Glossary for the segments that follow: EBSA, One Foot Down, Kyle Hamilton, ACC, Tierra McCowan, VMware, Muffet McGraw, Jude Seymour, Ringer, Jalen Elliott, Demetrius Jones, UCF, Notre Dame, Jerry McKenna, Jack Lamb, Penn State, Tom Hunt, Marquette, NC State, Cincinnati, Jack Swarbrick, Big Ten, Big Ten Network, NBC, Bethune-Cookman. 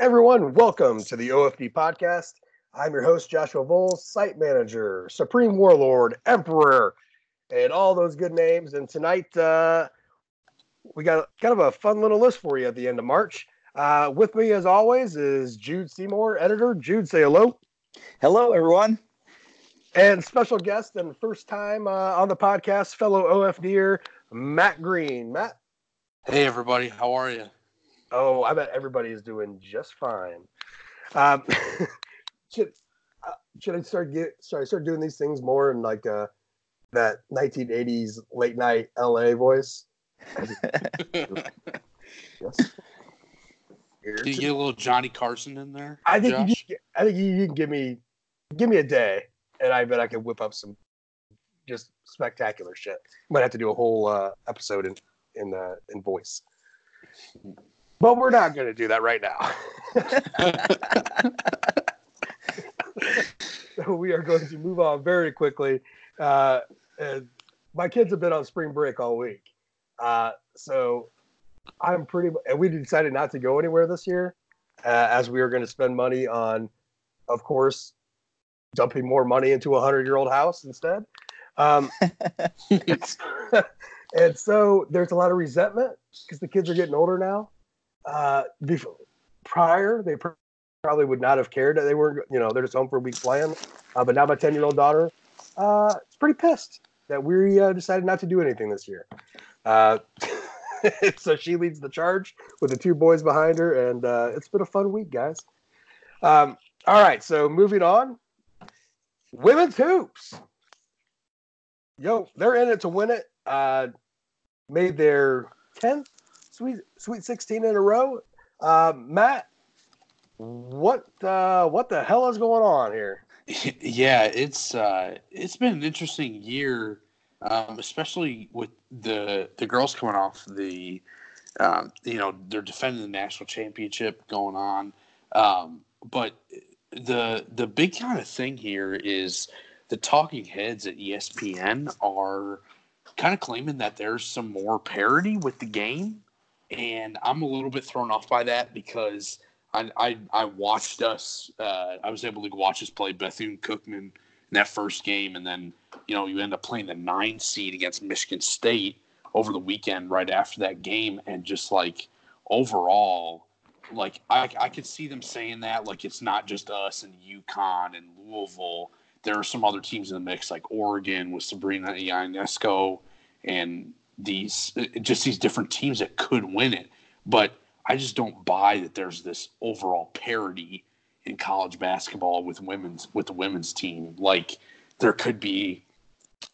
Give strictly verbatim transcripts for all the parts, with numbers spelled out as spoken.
Everyone, welcome to the O F D podcast. I'm your host, Joshua Voles, site manager, supreme warlord, emperor, and all those good names. And tonight, uh, we got kind of a fun little list for you at the end of March. Uh, with me, as always, is Jude Seymour, editor. Jude, say hello. Hello, everyone. And special guest and first time uh, on the podcast, fellow O F D-er, Matt Green. Matt? Hey, everybody. How are you? Oh, I bet everybody is doing just fine. Um, should, uh, should I start get, sorry, start doing these things more in like uh, that nineteen eighties late night L A voice? Yes. Here Can you get a little Johnny Carson in there? I think you just, I think you, you can give me give me a day, and I bet I can whip up some just spectacular shit. Might have to do a whole uh, episode in in uh, in voice, but we're not going to do that right now. So we are going to move on very quickly. Uh, and my kids have been on spring break all week, uh, so. I'm pretty, and we decided not to go anywhere this year, uh, as we were going to spend money on, of course, dumping more money into a hundred-year-old house instead. Um, and so there's a lot of resentment because the kids are getting older now. Uh, before, prior, they pr- probably would not have cared that they were, you know, they're just home for a week playing. Uh, but now my ten-year-old daughter uh, is pretty pissed that we uh, decided not to do anything this year. Uh, So she leads the charge with the two boys behind her, and uh, it's been a fun week, guys. Um, all right, so moving on. Women's hoops. Yo, they're in it to win it. Uh, made their tenth sweet sweet sixteen in a row. Uh, Matt, what uh, what the hell is going on here? Yeah, it's uh, it's been an interesting year. Um, especially with the the girls coming off the, um, you know, they're defending the national championship going on. Um, but the the big kind of thing here is the talking heads at E S P N are kind of claiming that there's some more parity with the game. And I'm a little bit thrown off by that because I I, I watched us, uh, I was able to watch us play Bethune-Cookman that first game, and then, you know, you end up playing the nine seed against Michigan State over the weekend right after that game, and just, like, overall, like, I, I could see them saying that, like, it's not just us and UConn and Louisville. There are some other teams in the mix, like Oregon with Sabrina Ionescu, and these just these different teams that could win it. But I just don't buy that there's this overall parity in college basketball with women's with the women's team. Like, there could be,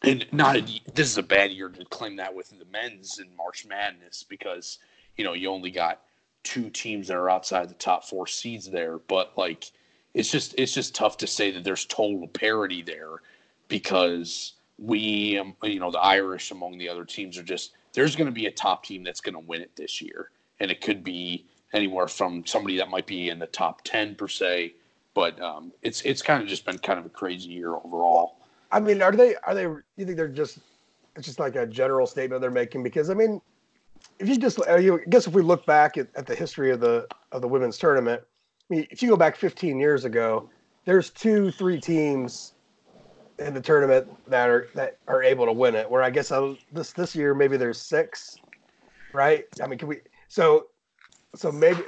and not a, this is a bad year to claim that with the men's in March Madness, because, you know, you only got two teams that are outside the top four seeds there. But, like, it's just it's just tough to say that there's total parity there, because we, you know, the Irish among the other teams are just, there's going to be a top team that's going to win it this year, and it could be anywhere from somebody that might be in the top ten per se, but um, it's it's kind of just been kind of a crazy year overall. I mean, are they are they? You think they're just it's just like a general statement they're making? Because, I mean, if you just you I guess if we look back at, at the history of the of the women's tournament, I mean, if you go back fifteen years ago, there's two three teams in the tournament that are that are able to win it. Where I guess I was, this this year maybe there's six, right? I mean, can we so. So maybe,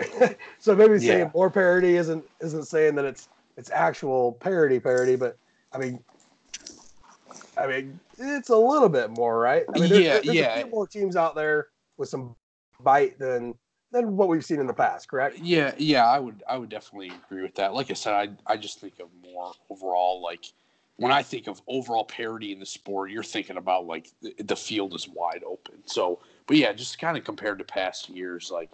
so maybe saying yeah. more parity isn't isn't saying that it's it's actual parity parity, but I mean, I mean it's a little bit more, right? I mean, there's, yeah, there's yeah. a few more teams out there with some bite than than what we've seen in the past, correct? Yeah, yeah, I would I would definitely agree with that. Like I said, I I just think of more overall. Like, when I think of overall parity in the sport, you're thinking about, like, the, the field is wide open. So, but yeah, just kind of compared to past years, like.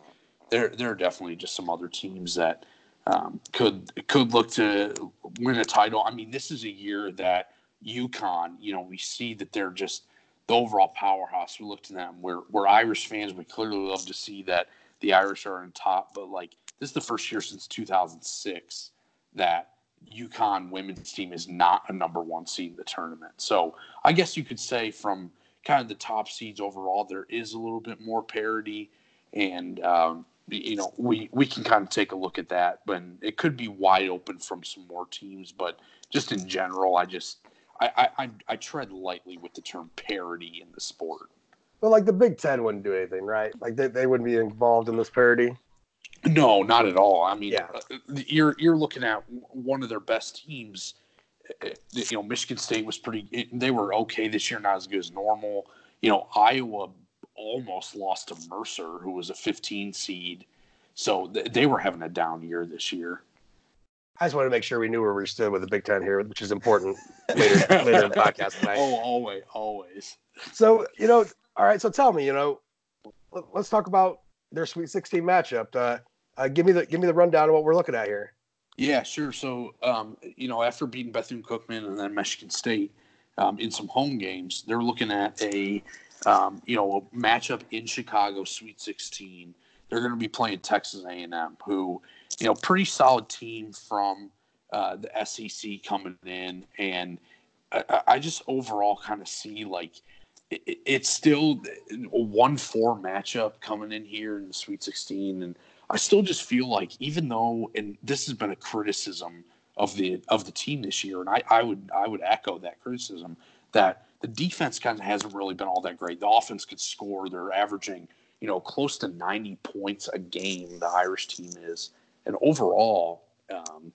There, there are definitely just some other teams that um, could could look to win a title. I mean, this is a year that UConn, you know, we see that they're just the overall powerhouse. We look to them. We're, we're Irish fans. We clearly love to see that the Irish are on top. But, like, this is the first year since two thousand six that UConn women's team is not a number one seed in the tournament. So I guess you could say from kind of the top seeds overall, there is a little bit more parity. And, um, you know, we, we can kind of take a look at that. But it could be wide open from some more teams. But just in general, I just I, I, I tread lightly with the term parity in the sport. Well, like the Big Ten wouldn't do anything, right? Like they, they wouldn't be involved in this parity. No, not at all. I mean, yeah. you're you're looking at one of their best teams. You know, Michigan State was pretty. They were okay this year, not as good as normal. You know, Iowa almost lost to Mercer, who was a fifteen seed. So th- they were having a down year this year. I just wanted to make sure we knew where we stood with the Big Ten here, which is important later, later in the podcast tonight. Oh, always, always. So, you know, all right. So tell me, you know, let's talk about their Sweet sixteen matchup. Uh, uh, give me the give me the rundown of what we're looking at here. Yeah, sure. So, um, you know, after beating Bethune-Cookman and then Michigan State um, in some home games, they're looking at a, um, you know, a matchup in Chicago, Sweet sixteen. They're going to be playing Texas A and M, who, you know, pretty solid team from uh, the S E C coming in. And I, I just overall kind of see, like, it, it's still a one four matchup coming in here in the Sweet sixteen. And I still just feel like, even though, and this has been a criticism of the of the team this year, and I, I would I would echo that criticism, that the defense kind of hasn't really been all that great. The offense could score. They're averaging, you know, close to ninety points a game, the Irish team is. And overall, um,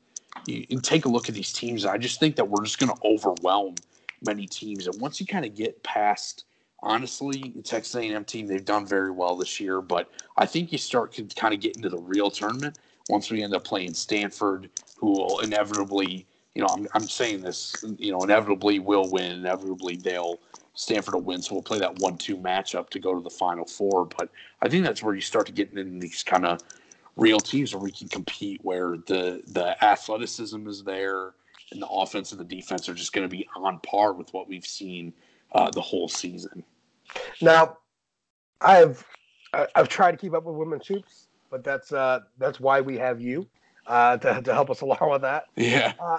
you, you take a look at these teams, and I just think that we're just going to overwhelm many teams. And once you kind of get past, honestly, the Texas A and M team, they've done very well this year, but I think you start to kind of get into the real tournament once we end up playing Stanford, who will inevitably, you know, I'm I'm saying this, you know, inevitably will win, inevitably they'll, Stanford will win, so we'll play that one two matchup to go to the Final Four. But I think that's where you start to get into these kind of real teams where we can compete, where the, the athleticism is there, and the offense and the defense are just going to be on par with what we've seen uh, the whole season. Now, I've I've tried to keep up with women's hoops, but that's uh, that's why we have you uh, to to help us along with that. Yeah, uh,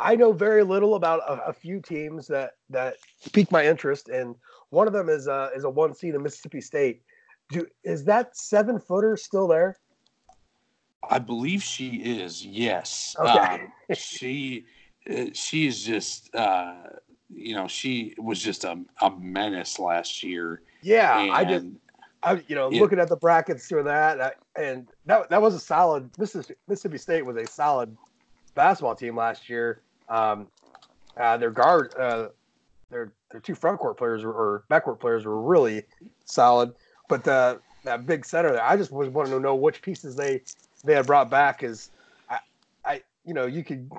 I know very little about a, a few teams that that piqued my interest, and one of them is uh, is a one seed in Mississippi State. Do is that seven footer still there? I believe she is. Yes. Okay. Um, she she is just. Uh, You know, she was just a, a menace last year. Yeah, and I just, I you know, yeah. looking at the brackets through that, I, and that that was a solid. Mississippi, Mississippi State was a solid basketball team last year. Um, uh, their guard, uh, their their two front court players were, or backcourt players were really solid. But the, that big center there, I just was wanting to know which pieces they they had brought back. Is I, I you know, you could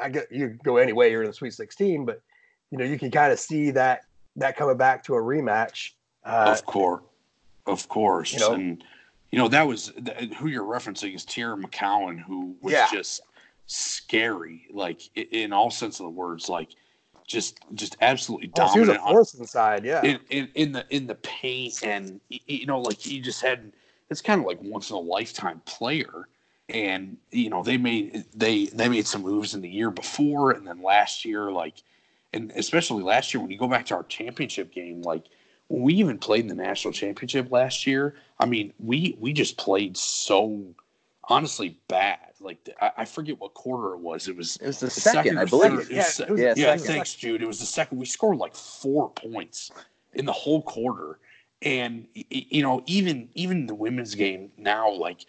I get you could go any way. You're in the Sweet sixteen, but you know, you can kind of see that that coming back to a rematch. Uh, of course, of course, you know, and you know that was the, who you're referencing is Tierra McCowan, who was yeah. just scary, like in all sense of the words, like just just absolutely dominant. Oh, she was a force inside, yeah, in, in, in the in the paint, and you know, like he just had. It's kind of like once in a lifetime player, and you know they made they they made some moves in the year before, and then last year, like. And especially last year, when you go back to our championship game, like when we even played in the national championship last year, I mean, we we just played so honestly bad. Like the, I, I forget what quarter it was. It was it was the, the second, second, I believe. Third, yeah, was, yeah, yeah, yeah thanks, Jude. It was the second. We scored like four points in the whole quarter, and you know, even even the women's game now, like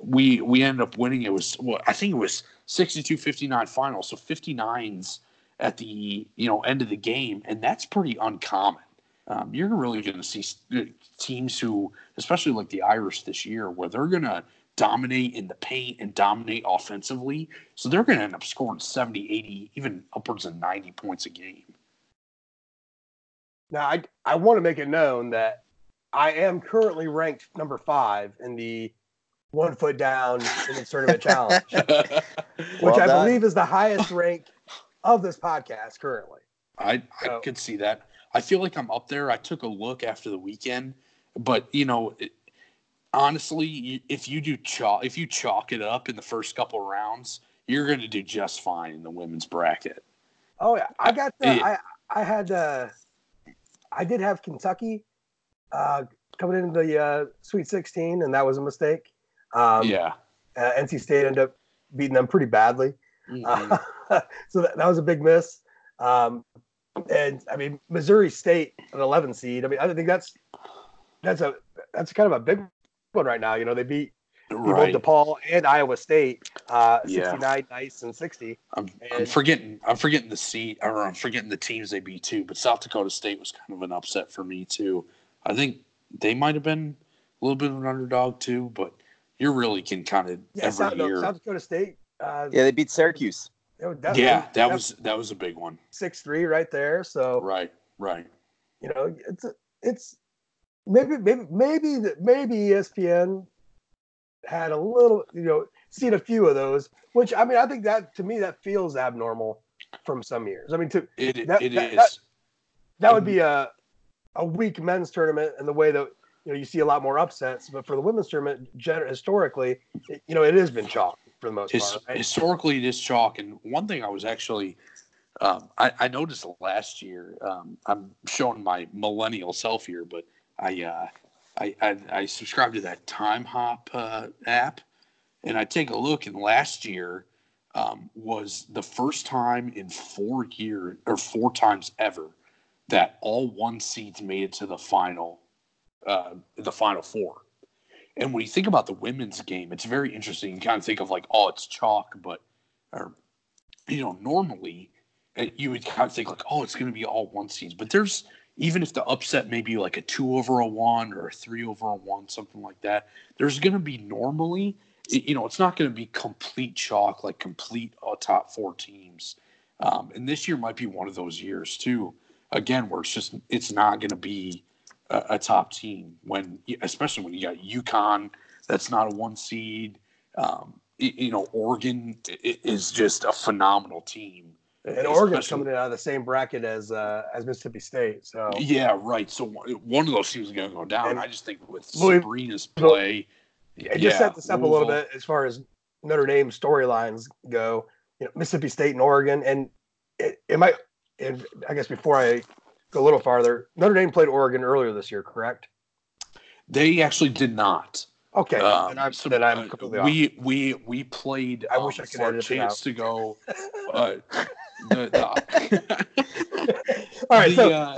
we we ended up winning. It was well, I think it was sixty-two fifty-nine final. So fifty-nines. At the you know end of the game, and that's pretty uncommon. Um, you're really going to see teams who, especially like the Irish this year, where they're going to dominate in the paint and dominate offensively. So they're going to end up scoring seventy, eighty, even upwards of ninety points a game. Now, I, I want to make it known that I am currently ranked number five in the One Foot Down in the Tournament Challenge, which well I done. believe is the highest rank of this podcast currently. I, so. I could see that. I feel like I'm up there. I took a look after the weekend, but you know, it, honestly, if you do chalk, if you chalk it up in the first couple rounds, you're going to do just fine in the women's bracket. Oh yeah. I got, the, yeah. I, I had, uh, I did have Kentucky, uh, coming into the uh, Sweet sixteen, and that was a mistake. Um, yeah. Uh, N C State ended up beating them pretty badly. Mm-hmm. Uh, so that, that was a big miss. Um, and I mean, Missouri State, an eleven seed. I mean, I think that's, that's a, that's kind of a big one right now. You know, they beat, right. beat both DePaul and Iowa State, uh, sixty-nine, yeah. nice and sixty. I'm, and, I'm forgetting, I'm forgetting the seed, or I'm forgetting the teams they beat too, but South Dakota State was kind of an upset for me too. I think they might've been a little bit of an underdog too, but you really can kind of yeah, every South, year. South Dakota State. Uh, yeah, they beat Syracuse. Yeah, that was that was a big one. six three right there. So right, right. You know, it's it's maybe maybe maybe maybe E S P N had a little, you know, seen a few of those. Which I mean, I think that to me that feels abnormal from some years. I mean, to it that, it that, is that, that would be a a weak men's tournament and the way that. You know, you see a lot more upsets, but for the women's tournament, historically, you know, it has been chalk for the most His, part. Right? Historically, it is chalk. And one thing I was actually, um, I, I noticed last year, um, I'm showing my millennial self here, but I, uh, I, I, I subscribed to that Time Hop uh, app, and I take a look, and last year um, was the first time in four years or four times ever that all one seeds made it to the final. Uh, the Final Four. And when you think about the women's game, it's very interesting. You kind of think of like, oh, it's chalk, but, or, you know, normally you would kind of think like, oh, it's going to be all one seeds. But there's, even if the upset may be like a two over a one or a three over a one, something like that, there's going to be normally, you know, it's not going to be complete chalk, like complete uh, top four teams. Um, and this year might be one of those years too, again, where it's just, it's not going to be a top team, when especially when you got UConn, that's not a one seed. Um, you know, Oregon is just a phenomenal team, and Oregon's coming in out of the same bracket as uh, as Mississippi State. So yeah, right. So one of those teams is going to go down. And I just think with Louis, Sabrina's play, yeah, just yeah, set this up Louisville. A little bit as far as Notre Dame storylines go. You know, Mississippi State and Oregon, and it, it might. And I guess before I. Go a little farther. Notre Dame played Oregon earlier this year, correct? They actually did not. Okay, um, and I'm, so, then I'm completely uh, off. We we we played. I um, wish I could have a chance to go. Uh, the, the, All right, the, so, uh,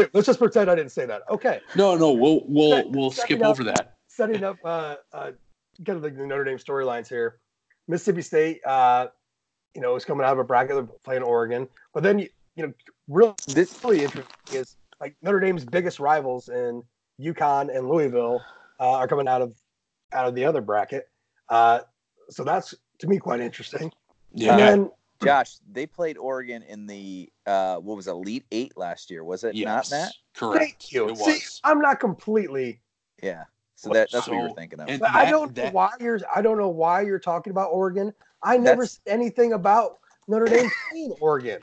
so let's just pretend I didn't say that. Okay. No, no, we'll we'll we'll skip up, over that. Setting up uh, uh, kind of like the Notre Dame storylines here. Mississippi State, uh, you know, is coming out of a bracket. They're playing Oregon, but then you, you know. Really, this really interesting is like Notre Dame's biggest rivals in UConn and Louisville uh, are coming out of out of the other bracket, uh, so that's to me quite interesting. Yeah, and then, Josh, they played Oregon in the uh, what was Elite Eight last year, was it? Yes, not Matt? Correct. Thank you. It was. See, I'm not completely. Yeah, so that, that's so, what you were thinking of. That, I don't that, know why you're. I don't know why you're talking about Oregon. I never said anything about Notre Dame playing Oregon.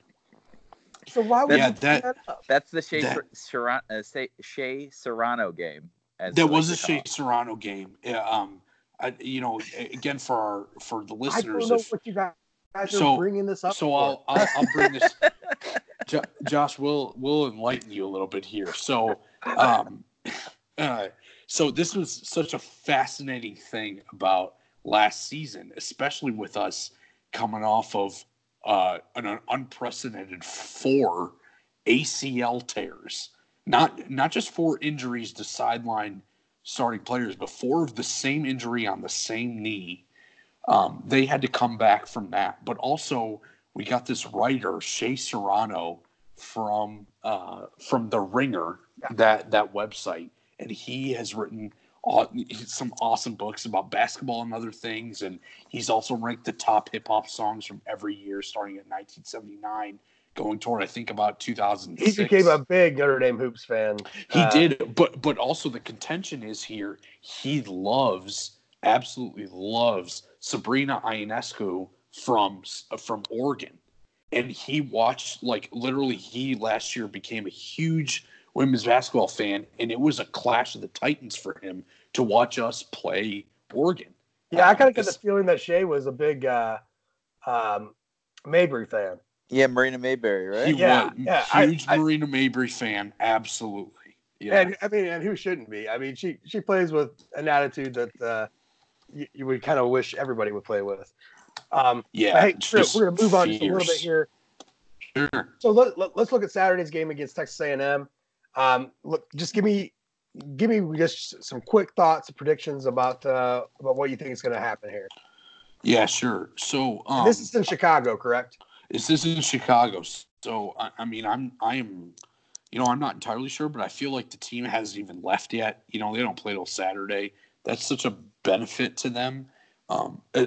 So why would yeah, you that, that up? That's the Shea, that, Serrano, uh, Shea Serrano game. As that was like a Shea Serrano game. Yeah, um, I, you know, again for our, for the listeners, I don't know if, what you guys are so, bringing this up. So I'll, I'll I'll bring this. Jo- Josh, we'll we'll enlighten you a little bit here. So, um, uh, so this was such a fascinating thing about last season, especially with us coming off of. Uh, an, an unprecedented four A C L tears, not not just four injuries to sideline starting players, but four of the same injury on the same knee. Um, they had to come back from that. But also, we got this writer, Shea Serrano, from uh, from The Ringer, that that website, and he has written all, some awesome books about basketball and other things, and he's also ranked the top hip-hop songs from every year, starting at nineteen seventy-nine, going toward, I think, about two thousand six. He became a big Notre Dame Hoops fan. He uh, did, but but also the contention is here, he loves, absolutely loves, Sabrina Ionescu from, from Oregon. And he watched, like, literally he last year became a huge women's basketball fan, and it was a clash of the titans for him to watch us play Oregon. Yeah, um, I kind of get the feeling that Shea was a big uh, um, Mabry fan. Yeah, Marina Mayberry, right? He yeah, was yeah, huge I, Marina I, Mabry fan, absolutely. Yeah, and I mean, and who shouldn't be? I mean, she she plays with an attitude that uh, you, you would kind of wish everybody would play with. Um, yeah, hey, sure, we're gonna move on just a little bit here. Sure. So let, let, let's look at Saturday's game against Texas A and M. Um, look, just give me, give me just some quick thoughts and predictions about uh, about what you think is going to happen here. Yeah, sure. So um, this is in Chicago, correct? This is in Chicago. So I, I mean, I'm I am, you know, I'm not entirely sure, but I feel like the team hasn't even left yet. You know, they don't play till Saturday. That's such a benefit to them. Um, uh,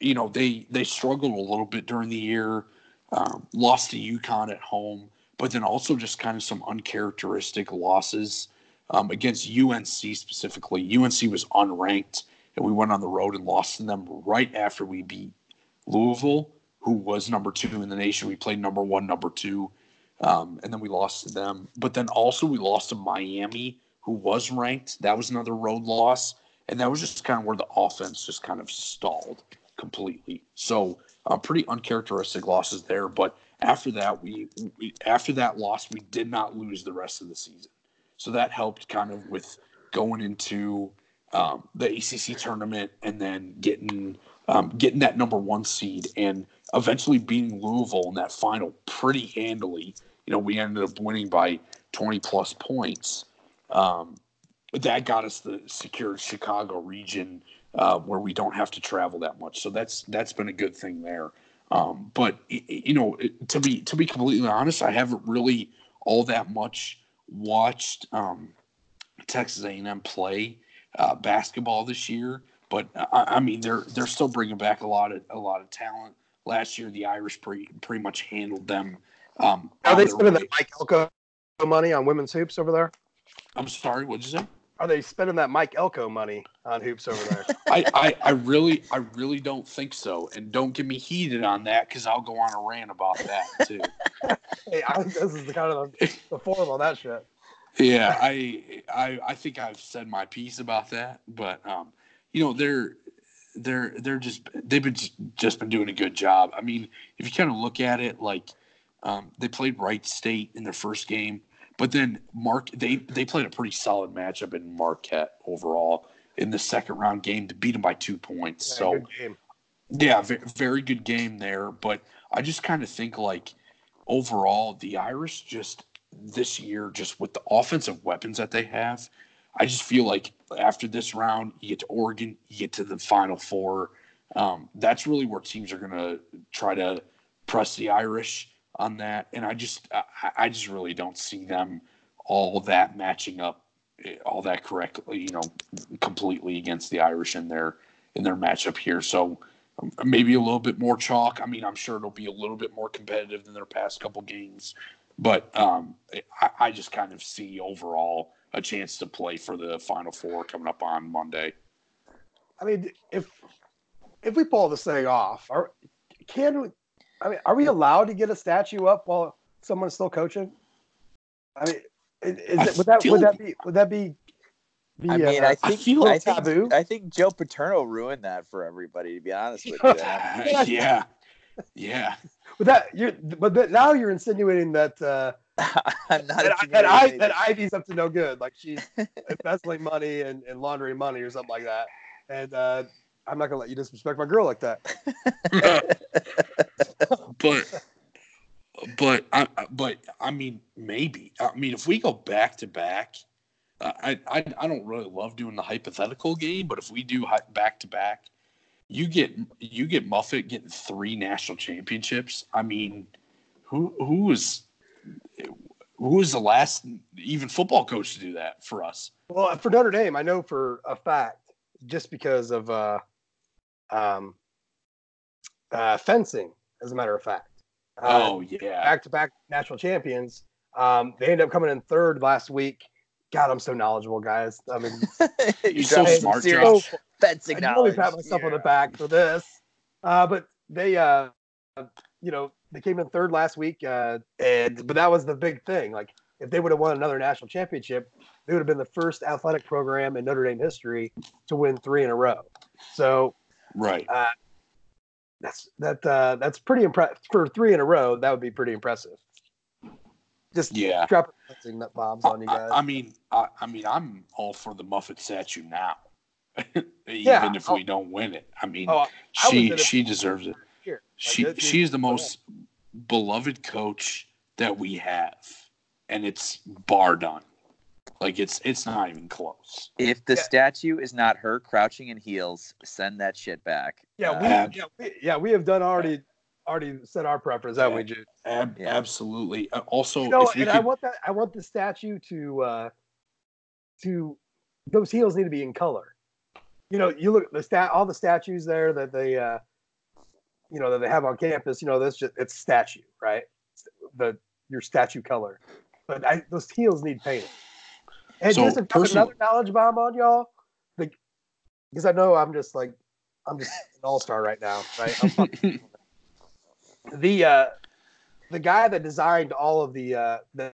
you know, they, they struggled a little bit during the year, um, lost to UConn at home, but then also just kind of some uncharacteristic losses um, against U N C specifically. U N C was unranked, and we went on the road and lost to them right after we beat Louisville, who was number two in the nation. We played number one, number two, um, and then we lost to them. But then also we lost to Miami, who was ranked. That was another road loss, and that was just kind of where the offense just kind of stalled completely. So uh, pretty uncharacteristic losses there. But after that, we, we after that loss, we did not lose the rest of the season. So that helped kind of with going into um, the A C C tournament and then getting um, getting that number one seed and eventually beating Louisville in that final pretty handily. You know, we ended up winning by twenty plus points. Um, that got us the secured Chicago region, Uh, where we don't have to travel that much, so that's that's been a good thing there. Um, but you know, it, to be to be completely honest, I haven't really all that much watched um, Texas A and M play uh, basketball this year. But I, I mean, they're they're still bringing back a lot of a lot of talent. Last year, the Irish pretty pretty much handled them. Um, Are they spending that Mike Elko money on women's hoops over there? I'm sorry, what'd you say? Are they spending that Mike Elko money on hoops over there? I, I, I really I really don't think so. And don't get me heated on that because I'll go on a rant about that too. Hey, I, this is the kind of the, the form on that shit. Yeah, I, I I think I've said my piece about that. But um, you know, they're they're they're just they've been just been doing a good job. I mean, if you kind of look at it, like um, they played Wright State in their first game. But then Mark, they, they played a pretty solid matchup in Marquette overall in the second round game to beat them by two points. Yeah, so, good game. yeah, v- very good game there. But I just kind of think like overall, the Irish just this year, just with the offensive weapons that they have, I just feel like after this round, you get to Oregon, you get to the Final Four. Um, that's really where teams are going to try to press the Irish on that, and I just I, I just really don't see them all that matching up all that correctly, you know, completely against the Irish in their in their matchup here. So um, maybe a little bit more chalk. I mean, I'm sure it'll be a little bit more competitive than their past couple games, but um, I, I just kind of see overall a chance to play for the Final Four coming up on Monday. I mean, if if we pull this thing off, are, can we? I mean, are we allowed to get a statue up while someone's still coaching? I mean, is, is I it, would that would that be would that be? be I mean, uh, I think I, feel I taboo. Think, I think Joe Paterno ruined that for everybody. To be honest with you, yeah, yeah. But that you're, but, but now you're insinuating that uh, I'm not that, I, that, I, that Ivy's up to no good, like she's embezzling money and, and laundering money or something like that, and. Uh, I'm not gonna let you disrespect my girl like that. but, but, I, but I mean, maybe. I mean, if we go back to back, I, I, I don't really love doing the hypothetical game. But if we do back to back, you get you get Muffet getting three national championships. I mean, who who was who was the last even football coach to do that for us? Well, for Notre Dame, I know for a fact, just because of. Uh, Um, uh, fencing, as a matter of fact. Uh, oh yeah, back-to-back national champions. Um, they ended up coming in third last week. God, I'm so knowledgeable, guys. I mean, you're so smart, Josh. So, fencing knowledge. I really pat myself yeah. on the back for this. Uh, but they, uh, you know, they came in third last week. Uh, and but that was the big thing. Like, if they would have won another national championship, they would have been the first athletic program in Notre Dame history to win three in a row. So. Right. Uh, that's that. Uh, that's pretty impressive for three in a row. That would be pretty impressive. Just yeah, dropping nut bombs on you guys. I, I mean, I, I mean, I'm all for the Muffet statue now. even yeah, if I'll, we don't win it. I mean, oh, I she she deserves it. Like, she she's the most beloved coach that we have, and it's bar none. Like, it's it's not even close. If the yeah. statue is not her crouching in heels, send that shit back. Yeah, we uh, yeah we, yeah we have done already already set our preference, haven't we, Jude? Ab- yeah. Absolutely. Uh, also, you know, if we and could, I want that. I want the statue to uh, to those heels need to be in color. You know, you look at the stat, all the statues there that they uh, you know that they have on campus. You know, that's just it's statue, right? The your statue color, but I, those heels need painted. And so, just personal, another knowledge bomb on y'all, like, because I know I'm just like, I'm just an all-star right now, right? the uh, the guy that designed all of the uh, that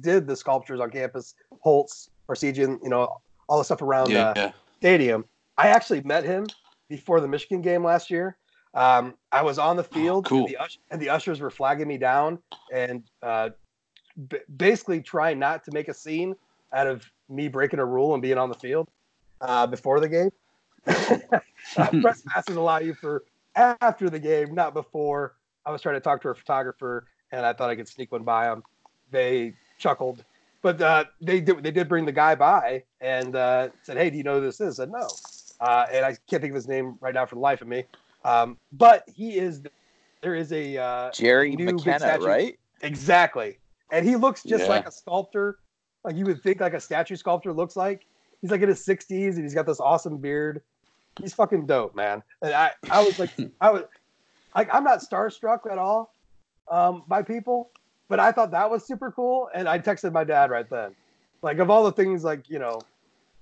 did the sculptures on campus, Holtz, Marsegian, you know, all the stuff around yeah, the yeah. stadium. I actually met him before the Michigan game last year. Um, I was on the field, oh, cool. and, the ush- and the ushers were flagging me down and uh, b- basically trying not to make a scene out of me breaking a rule and being on the field uh, before the game. uh, press passes allow you for after the game, not before. I was trying to talk to a photographer, and I thought I could sneak one by them. They chuckled. But uh, they did They did bring the guy by and uh, said, hey, do you know who this is? I said, no. Uh, and I can't think of his name right now for the life of me. Um, but he is – there is a uh, – Jerry McKenna, right? Exactly. And he looks just yeah. like a sculptor. Like you would think, like a statue sculptor looks like. He's like in his sixties, and he's got this awesome beard. He's fucking dope, man. And I, I was like, I was like, I'm not starstruck at all um, by people, but I thought that was super cool. And I texted my dad right then, like of all the things, like you know,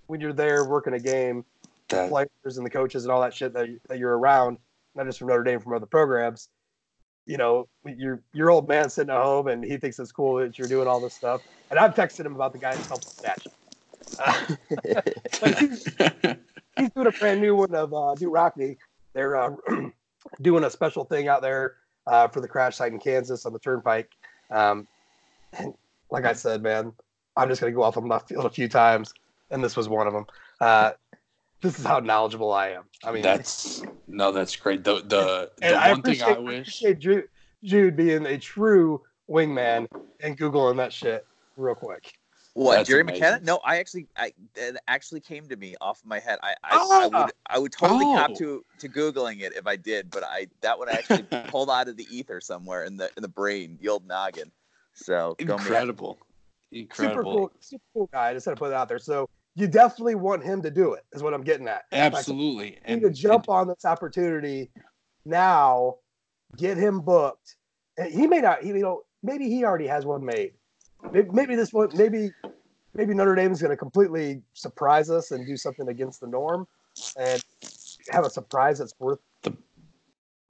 when you're there working a game, the players and the coaches and all that shit that that you're around, not just from Notre Dame, from other programs. You know, your your old man sitting at home, and he thinks it's cool that you're doing all this stuff. And I've texted him about the guy who's helping statue. Uh, like he's, he's doing a brand new one of uh, Duke Rockney. They're uh, doing a special thing out there uh, for the crash site in Kansas on the Turnpike. Um, and like I said, man, I'm just going to go off on my field a few times, and this was one of them. Uh, this is how knowledgeable I am. I mean, that's no, that's great. The the, and, the and one I thing I wish I Jude, Jude being a true wingman and Googling that shit real quick. What that's Jerry amazing. McKenna? No, I actually, I it actually came to me off my head. I, I, oh, I would, I would totally oh. cop to, to Googling it if I did, but I that one I actually pulled out of the ether somewhere in the in the brain, the old noggin. So incredible, incredible, super cool, super cool guy. I just had to put it out there. So you definitely want him to do it, is what I'm getting at. Absolutely, like, and to jump and, on this opportunity now, get him booked. And he may not, he you know, maybe he already has one made. Maybe, maybe this one, maybe, maybe Notre Dame is going to completely surprise us and do something against the norm, and have a surprise that's worth. The,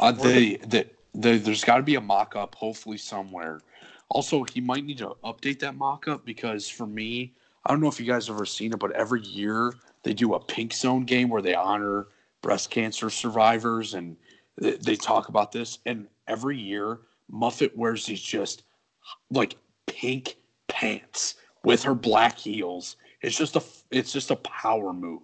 uh, worth they, the, the, there's got to be a mock-up, hopefully somewhere. Also, he might need to update that mock-up because for me, I don't know if you guys have ever seen it, but every year they do a Pink Zone game where they honor breast cancer survivors, and they, they talk about this. And every year, Muffet wears these just like pink pants with her black heels. It's just a it's just a power move,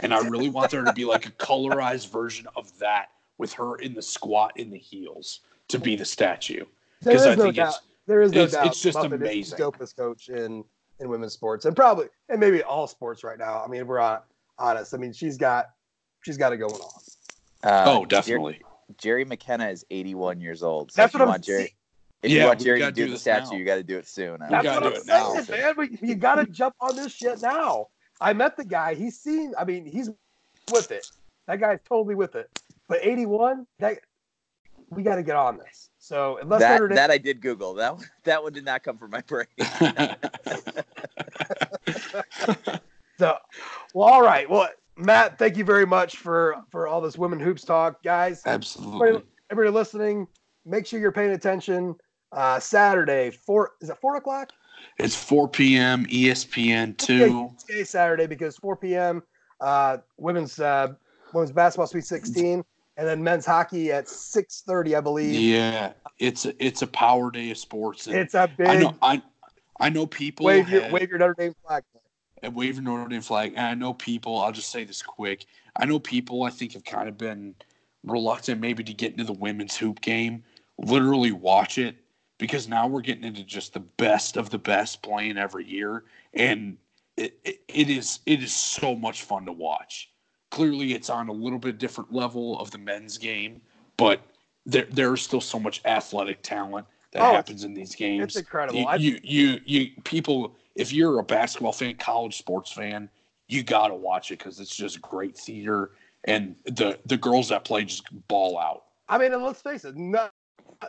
and I really want there to be like a colorized version of that with her in the squat in the heels to be the statue. Because I no think doubt. It's there is no it's, doubt. It's just Muffet amazing. Is the dopest coach in in women's sports, and probably and maybe all sports right now. I mean, if we're honest. I mean, she's got she's got it going on. Uh, oh, definitely. Jerry, Jerry McKenna is eighty-one years old. So that's what I'm want, Jerry. If yeah, you want Jerry to do, do the statue, now. You got to do it soon. That's what I'm saying, man. We, you got to jump on this shit now. I met the guy. He's seen. I mean, he's with it. That guy's totally with it. But eighty-one, that we got to get on this. So unless that, Notre Dame, that I did Google that one, that one did not come from my brain. So, well, all right. Well, Matt, thank you very much for for all this women hoops talk, guys. Absolutely. Everybody, everybody listening, make sure you're paying attention. Uh, Saturday, four is it four o'clock? It's four p.m. E S P N two. Okay, Saturday because four p.m. Uh, women's uh, women's basketball Sweet sixteen, and then men's hockey at six thirty, I believe. Yeah, it's a, it's a power day of sports. And it's a big. I know. I, I know people wave your, have, wave your Notre Dame flag. and wave the Notre Dame flag. And I know people, I'll just say this quick, I know people I think have kind of been reluctant maybe to get into the women's hoop game, literally watch it, because now we're getting into just the best of the best playing every year. And it, it, it is it is so much fun to watch. Clearly, it's on a little bit different level of the men's game, but there there is still so much athletic talent that oh, happens in these games. It's incredible. You, you, you, you, people, if you're a basketball fan, college sports fan, you got to watch it because it's just great theater. And the, the girls that play just ball out. I mean, and let's face it, no,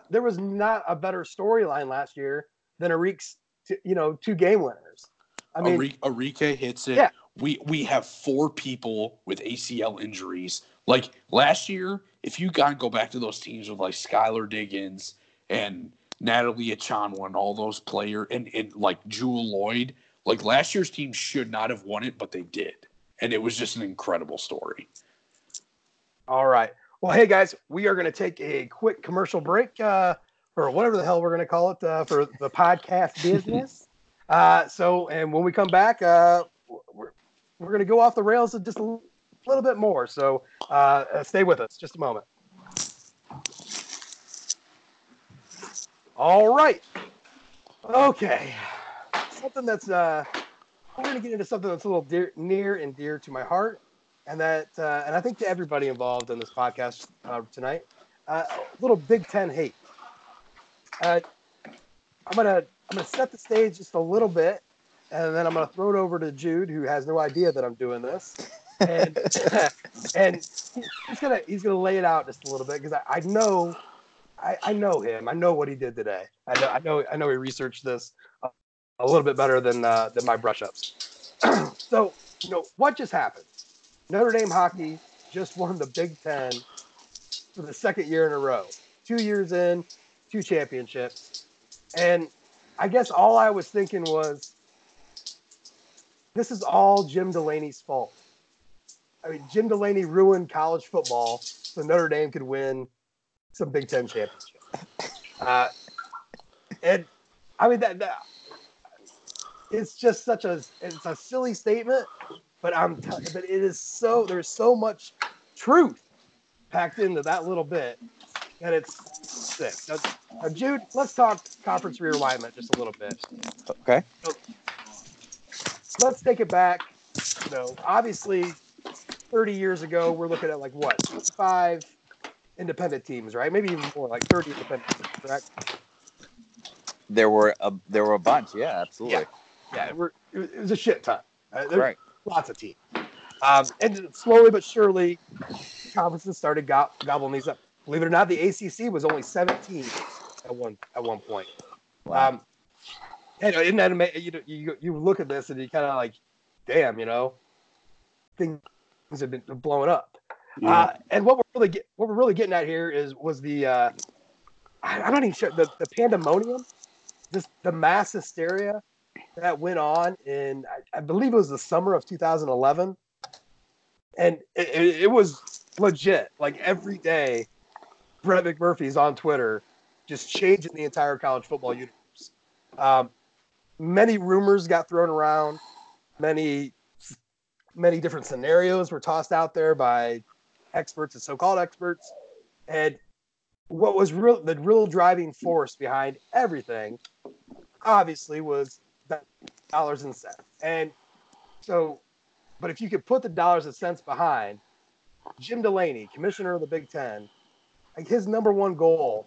there was not a better storyline last year than Arike's, you know, two game winners. I mean, Arike, Arike hits it. Yeah. We we have four people with A C L injuries. Like last year, if you got to go back to those teams with like Skylar Diggins and Natalie Achanwa and all those players and, and like Jewel Lloyd, like last year's team should not have won it, but they did. And it was just an incredible story. All right. Well, hey, guys, we are going to take a quick commercial break uh, or whatever the hell we're going to call it uh, for the podcast business. Uh, so and when we come back, uh, we're We're going to go off the rails just a little bit more. So uh, stay with us just a moment. All right. Okay. Something that's, uh, I'm going to get into something that's a little dear, near and dear to my heart. And that, uh, and I think to everybody involved in this podcast uh, tonight, uh, a little Big Ten hate. Uh, I'm going to, I'm going to set the stage just a little bit. And then I'm going to throw it over to Jude, who has no idea that I'm doing this. And, and he's going to he's gonna lay it out just a little bit because I, I know I, I know him. I know what he did today. I know I know, I know he researched this a, a little bit better than uh, than my brush-ups. So, you know, what just happened? Notre Dame hockey just won the Big Ten for the second year in a row. Two years in, two championships. And I guess all I was thinking was, this is all Jim Delaney's fault. I mean, Jim Delaney ruined college football so Notre Dame could win some Big Ten championships. Uh, and I mean that, that it's just such a it's a silly statement, but I'm t- but it is so there's so much truth packed into that little bit that it's sick. Now, now Jude, let's talk conference realignment just a little bit. Okay. So, let's take it back. You know, obviously, thirty years ago, we're looking at like what five independent teams, right? Maybe even more, like thirty independent teams, correct? There were a there were a bunch, yeah, absolutely. Yeah, yeah it, were, it, was, it was a shit ton. Uh, there right, were lots of teams, um, and slowly but surely, conferences started go- gobbling these up. Believe it or not, the A C C was only seventeen at one at one point. Wow. Um, And isn't that amazing? You, you you look at this and you kind of like, damn, you know, things have been blowing up. Yeah. Uh, and what we're really get, what we're really getting at here is was the uh, I, I'm not even sure the, the pandemonium, this the mass hysteria that went on in I, I believe it was the summer of two thousand eleven, and it, it, it was legit. Like every day, Brett McMurphy's on Twitter, just changing the entire college football universe. Um, Many rumors got thrown around. Many, many different scenarios were tossed out there by experts and so-called experts. And what was real, the real driving force behind everything, obviously, was dollars and cents. And so, but if you could put the dollars and cents behind Jim Delaney, commissioner of the Big Ten, like his number one goal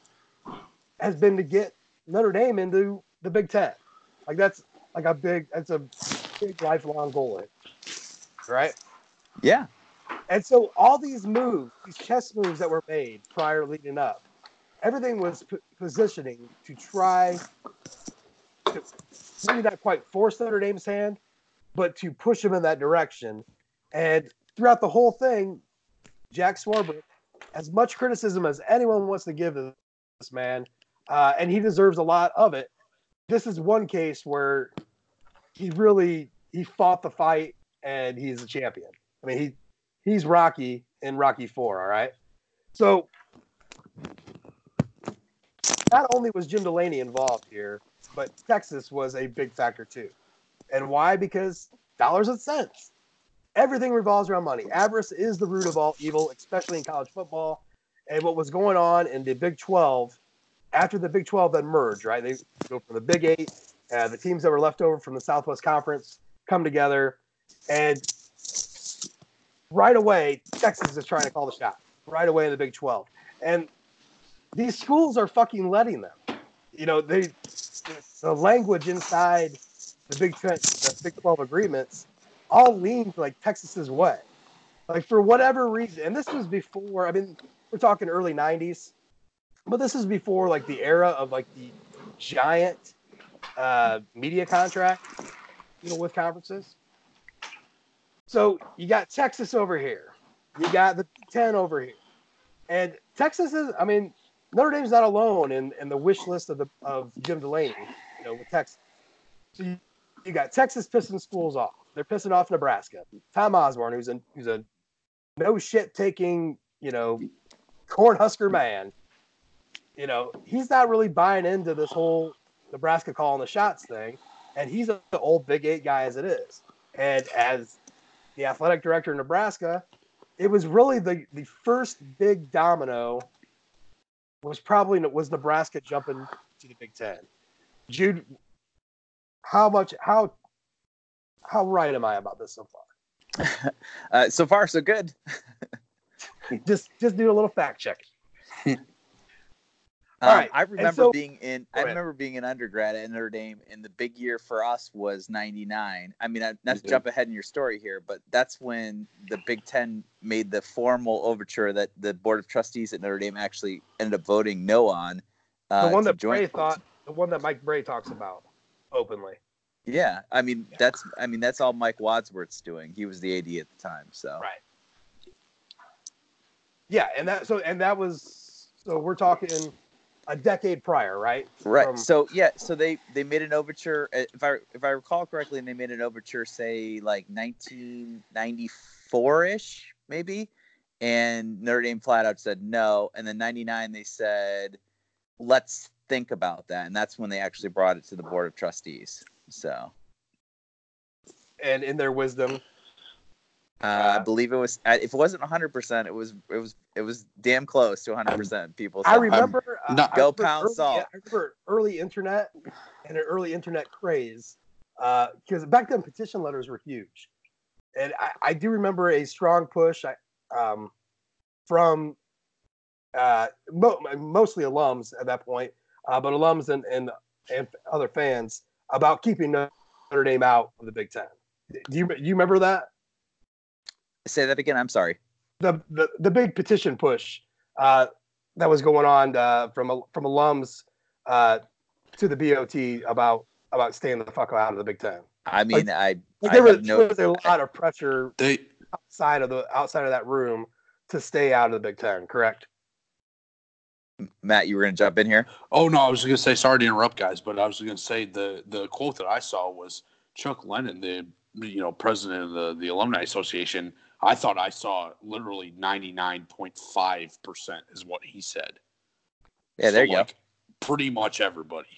has been to get Notre Dame into the Big Ten. Like that's like a big, that's a big lifelong goal, right? Yeah. And so all these moves, these chess moves that were made prior leading up, everything was p- positioning to try to maybe not quite force Notre Dame's hand, but to push him in that direction. And throughout the whole thing, Jack Swarbrick, as much criticism as anyone wants to give this man, uh, and he deserves a lot of it. This is one case where he really he fought the fight and he's a champion. I mean, he he's Rocky in Rocky Four. All right. So not only was Jim Delaney involved here, but Texas was a big factor too. And why? Because dollars and cents. Everything revolves around money. Avarice is the root of all evil, especially in college football. And what was going on in the Big twelve, after the Big twelve then merged, right? They go from the Big Eight, uh, the teams that were left over from the Southwest Conference come together. And right away, Texas is trying to call the shot. Right away in the Big twelve. And these schools are fucking letting them. You know, they the language inside the Big Ten, the Big twelve agreements all lean like Texas's way. Like, for whatever reason, and this was before, I mean, we're talking early nineties, but this is before, like, the era of, like, the giant uh, media contract, you know, with conferences. So you got Texas over here. You got the Big Ten over here. And Texas is, I mean, Notre Dame's not alone in, in the wish list of the of Jim Delaney, you know, with Texas. So you, you got Texas pissing schools off. They're pissing off Nebraska. Tom Osborne, who's a, who's a no-shit-taking, you know, Cornhusker man, you know, he's not really buying into this whole Nebraska calling the shots thing, and he's an old Big Eight guy as it is. And as the athletic director of Nebraska, it was really the, the first big domino was probably was Nebraska jumping to the Big Ten. Jude, how much how how right am I about this so far? uh, so far, so good. just just do a little fact checking. All um, right. I remember so, being in I remember being an undergrad at Notre Dame, and the big year for us was ninety-nine. I mean, I, not mm-hmm. to jump ahead in your story here, but that's when the Big Ten made the formal overture that the Board of Trustees at Notre Dame actually ended up voting no on. Uh, the one that Bray thought, the one that Mike Bray talks about openly. Yeah, I mean yeah. that's I mean that's all Mike Wadsworth's doing. He was the A D at the time, so right. Yeah, and that so and that was so we're talking a decade prior, right? Right. From, so yeah, so they, they made an overture. If I if I recall correctly, they made an overture, say like nineteen ninety-four ish, maybe, and Notre Dame flat out said no, and then ninety-nine they said, let's think about that, and that's when they actually brought it to the Board of Trustees. So, and in their wisdom. Uh, I believe it was. If it wasn't one hundred percent, it was. It was. It was damn close to one hundred percent. People. So I remember. Um, uh, go I remember pound early, salt. Yeah, I remember early internet and an early internet craze, because uh, back then petition letters were huge, and I, I do remember a strong push I, um, from uh, mo- mostly alums at that point, uh, but alums and, and and other fans about keeping Notre Dame out of the Big Ten. Do you you remember that? Say that again. I'm sorry. The the, the big petition push uh, that was going on uh, from from alums uh, to the B O T about about staying the fuck out of the Big Ten. I mean, like, I, like I there, was, no, there was a lot of pressure they, outside of the outside of that room to stay out of the Big Ten. Correct. Matt, you were going to jump in here. Oh no, I was going to say sorry to interrupt, guys, but I was going to say the the quote that I saw was Chuck Lennon, the you know president of the, the Alumni Association. I thought I saw literally ninety-nine point five percent is what he said. Yeah, there so you like go. Pretty much everybody.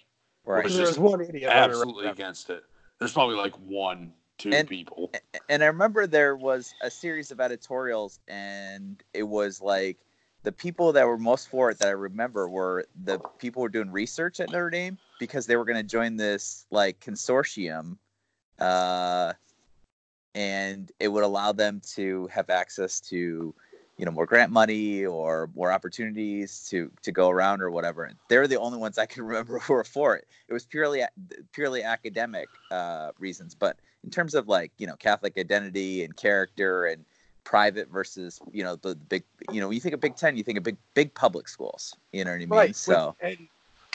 Right. Was just one idiot absolutely against it. There's probably like one, two and, people. And I remember there was a series of editorials, and it was like the people that were most for it that I remember were the people who were doing research at Notre Dame, because they were going to join this like consortium uh and it would allow them to have access to, you know, more grant money or more opportunities to, to go around or whatever. And they're the only ones I can remember who were for it. It was purely purely academic uh, reasons. But in terms of like, you know, Catholic identity and character and private versus, you know, the, the big, you know, when you think of Big Ten, you think of big big public schools. You know what I mean? Right. So and,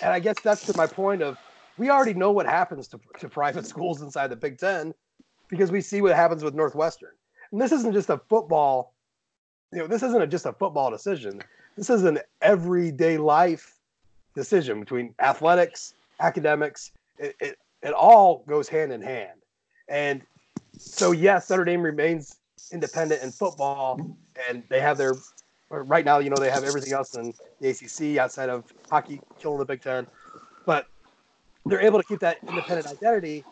and I guess that's to my point of we already know what happens to to private schools inside the Big Ten, because we see what happens with Northwestern. And this isn't just a football, you know, this isn't a, just a football decision. This is an everyday life decision between athletics, academics. It, it, it all goes hand in hand. And so, yes, Notre Dame remains independent in football, and they have their, right now, you know, they have everything else in the A C C outside of hockey killing the Big Ten. But they're able to keep that independent identity.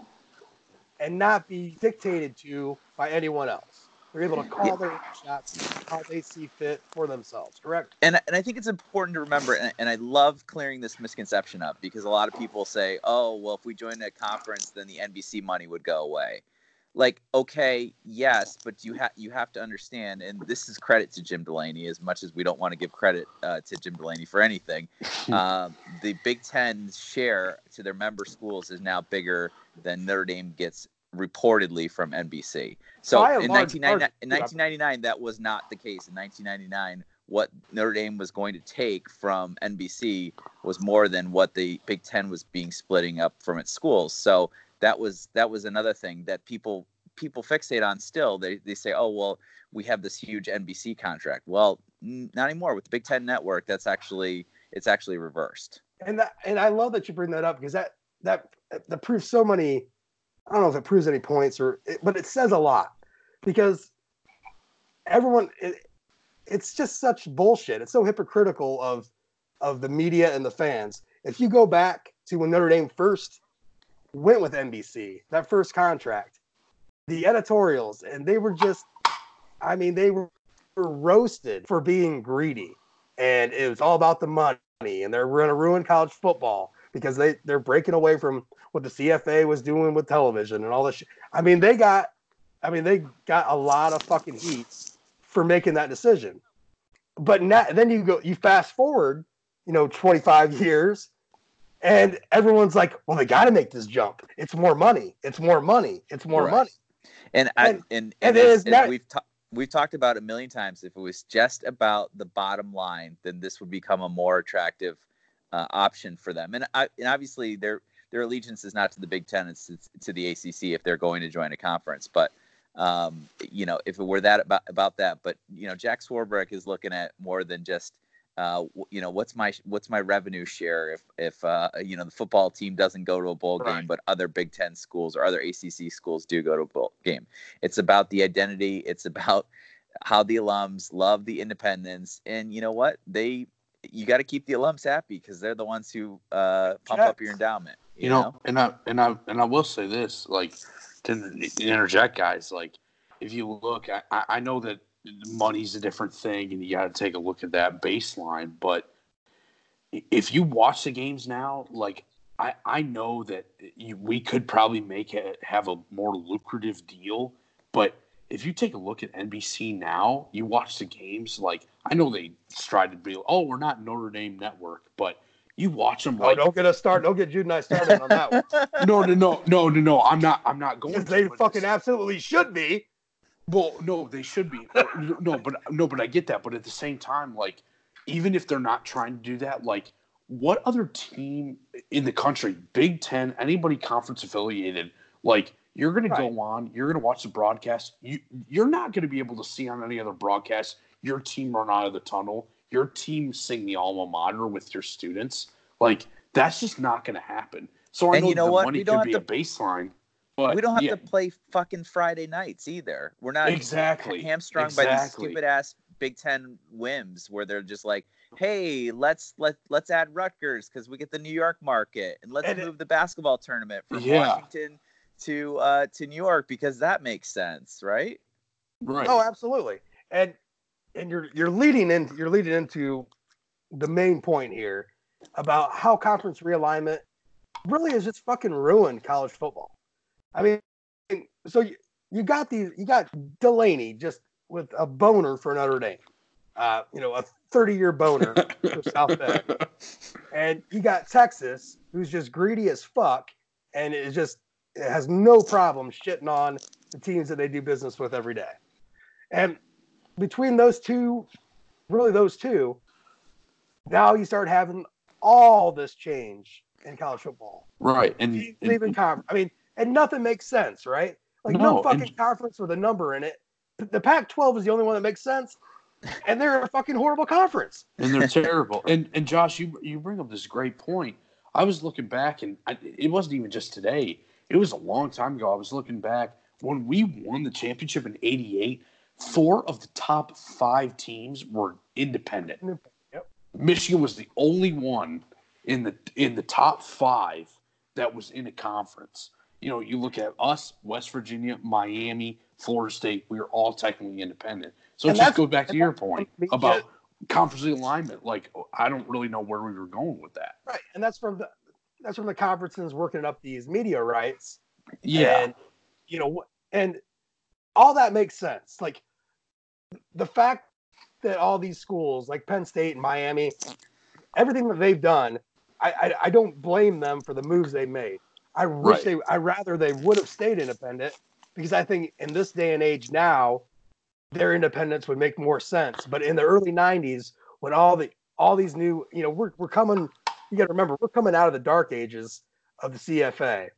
and not be dictated to by anyone else. They're able to call yeah. their shots how they see fit for themselves, correct? And, and I think it's important to remember, and, and I love clearing this misconception up, because a lot of people say, oh, well, if we joined a conference, then the N B C money would go away. Like, okay, yes, but you have you have to understand, and this is credit to Jim Delaney, as much as we don't want to give credit uh, to Jim Delaney for anything. Uh, the Big Ten's share to their member schools is now bigger than Notre Dame gets reportedly from N B C. So in, nineteen ninety-nine, in nineteen ninety-nine, that was not the case. In nineteen ninety-nine, what Notre Dame was going to take from N B C was more than what the Big Ten was being splitting up from its schools. So That was that was another thing that people people fixate on still. They they say, oh, well, we have this huge N B C contract. Well, n- not anymore. With the Big Ten Network, that's actually it's actually reversed. And that, and I love that you bring that up, because that that that proves so many. I don't know if it proves any points or, but it says a lot, because everyone it, it's just such bullshit. It's so hypocritical of of the media and the fans. If you go back to when Notre Dame first went with N B C, that first contract, the editorials, and they were just, I mean, they were roasted for being greedy, and it was all about the money, and they're going to ruin college football because they, they're breaking away from what the C F A was doing with television and all this shit. I mean, they got, I mean, they got a lot of fucking heat for making that decision. But now, then you go, you fast forward, you know, twenty-five years, and everyone's like, well, they got to make this jump. It's more money. It's more money. It's more right. money. And I, and, and, and, and as, not, as we've, ta- we've talked about a million times, if it was just about the bottom line, then this would become a more attractive uh, option for them. And, I, and obviously their their allegiance is not to the Big Ten, it's, it's to the A C C if they're going to join a conference. But, um, you know, if it were that about, about that. But, you know, Jack Swarbrick is looking at more than just, Uh, you know, what's my what's my revenue share if if uh, you know, the football team doesn't go to a bowl right. game, but other Big Ten schools or other A C C schools do go to a bowl game. It's about the identity. It's about how the alums love the independence, and you know what they you got to keep the alums happy, because they're the ones who uh, pump yes. up your endowment. You, you know? know, and I and I and I will say this, like, to interject, guys, like, if you look, I I know that money's a different thing, and you got to take a look at that baseline. But if you watch the games now, like, I, I know that you, we could probably make it have a more lucrative deal. But if you take a look at N B C now, you watch the games, like, I know they strive to be, oh, we're not Notre Dame Network, but you watch them. Like, oh, don't get us started. Don't get Jude and I started on that one. No, no, no, no, no, no. I'm not. I'm not going. They fucking absolutely should be. Well, no, they should be. No, but no, but I get that. But at the same time, like, even if they're not trying to do that, like, what other team in the country, Big Ten, anybody conference affiliated, like, you're going right. to go on, you're going to watch the broadcast. You, you're not going to be able to see on any other broadcast your team run out of the tunnel, your team sing the alma mater with your students. Like, that's just not going to happen. So I and know, you know the what? money could be to- a baseline. But we don't have yeah. to play fucking Friday nights either. We're not exactly hamstrung exactly. by these stupid ass Big Ten whims where they're just like, "Hey, let's let let's add Rutgers because we get the New York market, and let's and move it, the basketball tournament from yeah. Washington to uh, to New York because that makes sense, right?" Right. Oh, absolutely. And and you're you're leading in you're leading into the main point here about how conference realignment really has just fucking ruined college football. I mean, so you, you got these, you got Delaney just with a boner for Notre Dame, uh, you know, a thirty-year boner for South Dakota, and you got Texas, who's just greedy as fuck, and it just it has no problem shitting on the teams that they do business with every day. And between those two, really those two, now you start having all this change in college football. Right, and even conference. I mean. And nothing makes sense, right? Like, no, no fucking and, conference with a number in it. The Pac twelve is the only one that makes sense, and they're a fucking horrible conference. And they're terrible. And and Josh, you you bring up this great point. I was looking back, and I, it wasn't even just today. It was a long time ago. I was looking back. When we won the championship in eighty-eight, four of the top five teams were independent. Yep. Michigan was the only one in the in the top five that was in a conference. you know, you look at us, West Virginia, Miami, Florida State, we are all technically independent. So it just goes back to your point about conference alignment. Like, I don't really know where we were going with that. Right, and that's from the that's from the conferences working up these media rights. Yeah, and, you know, and all that makes sense. Like, the fact that all these schools, like Penn State and Miami, everything that they've done, I I, I don't blame them for the moves they made. I wish right. they, I rather they would have stayed independent, because I think in this day and age now, their independence would make more sense. But in the early nineties, when all the all these new, you know, we're we're coming, you got to remember, we're coming out of the dark ages of the C F A,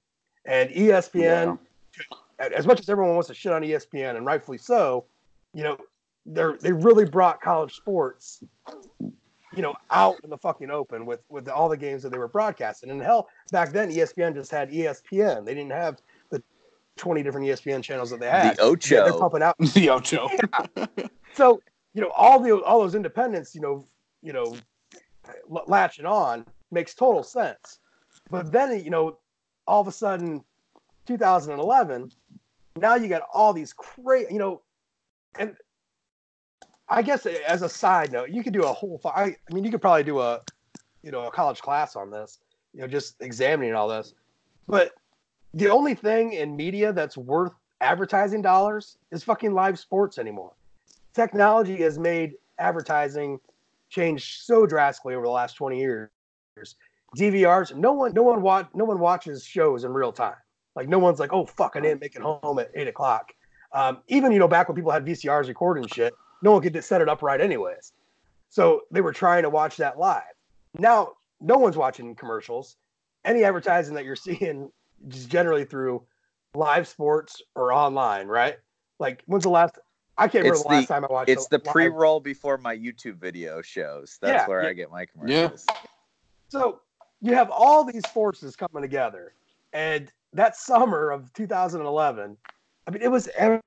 and E S P N. Yeah. As much as everyone wants to shit on E S P N, and rightfully so, you know, they they really brought college sports, you know, out in the fucking open with with the, all the games that they were broadcasting. And hell, back then E S P N just had E S P N. They didn't have the twenty different E S P N channels that they had. The Ocho. Yeah, they're pumping out the Ocho. Yeah. So, you know, all the all those independents, you know, you know, l- latching on makes total sense. But then, you know, all of a sudden, two thousand eleven, now you got all these crazy, you know, and I guess as a side note, you could do a whole, I mean, you could probably do a, you know, a college class on this, you know, just examining all this. But the only thing in media that's worth advertising dollars is fucking live sports anymore. Technology has made advertising change so drastically over the last twenty years. D V Rs, no one, no one watch, no one watches shows in real time. Like, no one's like, oh fuck, I didn't make it home at eight o'clock. Um, even, you know, back when people had V C Rs recording shit, no one could set it up right anyways. So they were trying to watch that live. Now, no one's watching commercials. Any advertising that you're seeing is generally through live sports or online, right? Like, when's the last... I can't remember the, the last time I watched... It's the live pre-roll before my YouTube video shows. That's yeah, where yeah. I get my commercials. Yeah. So you have all these forces coming together. And that summer of two thousand eleven, I mean, it was every,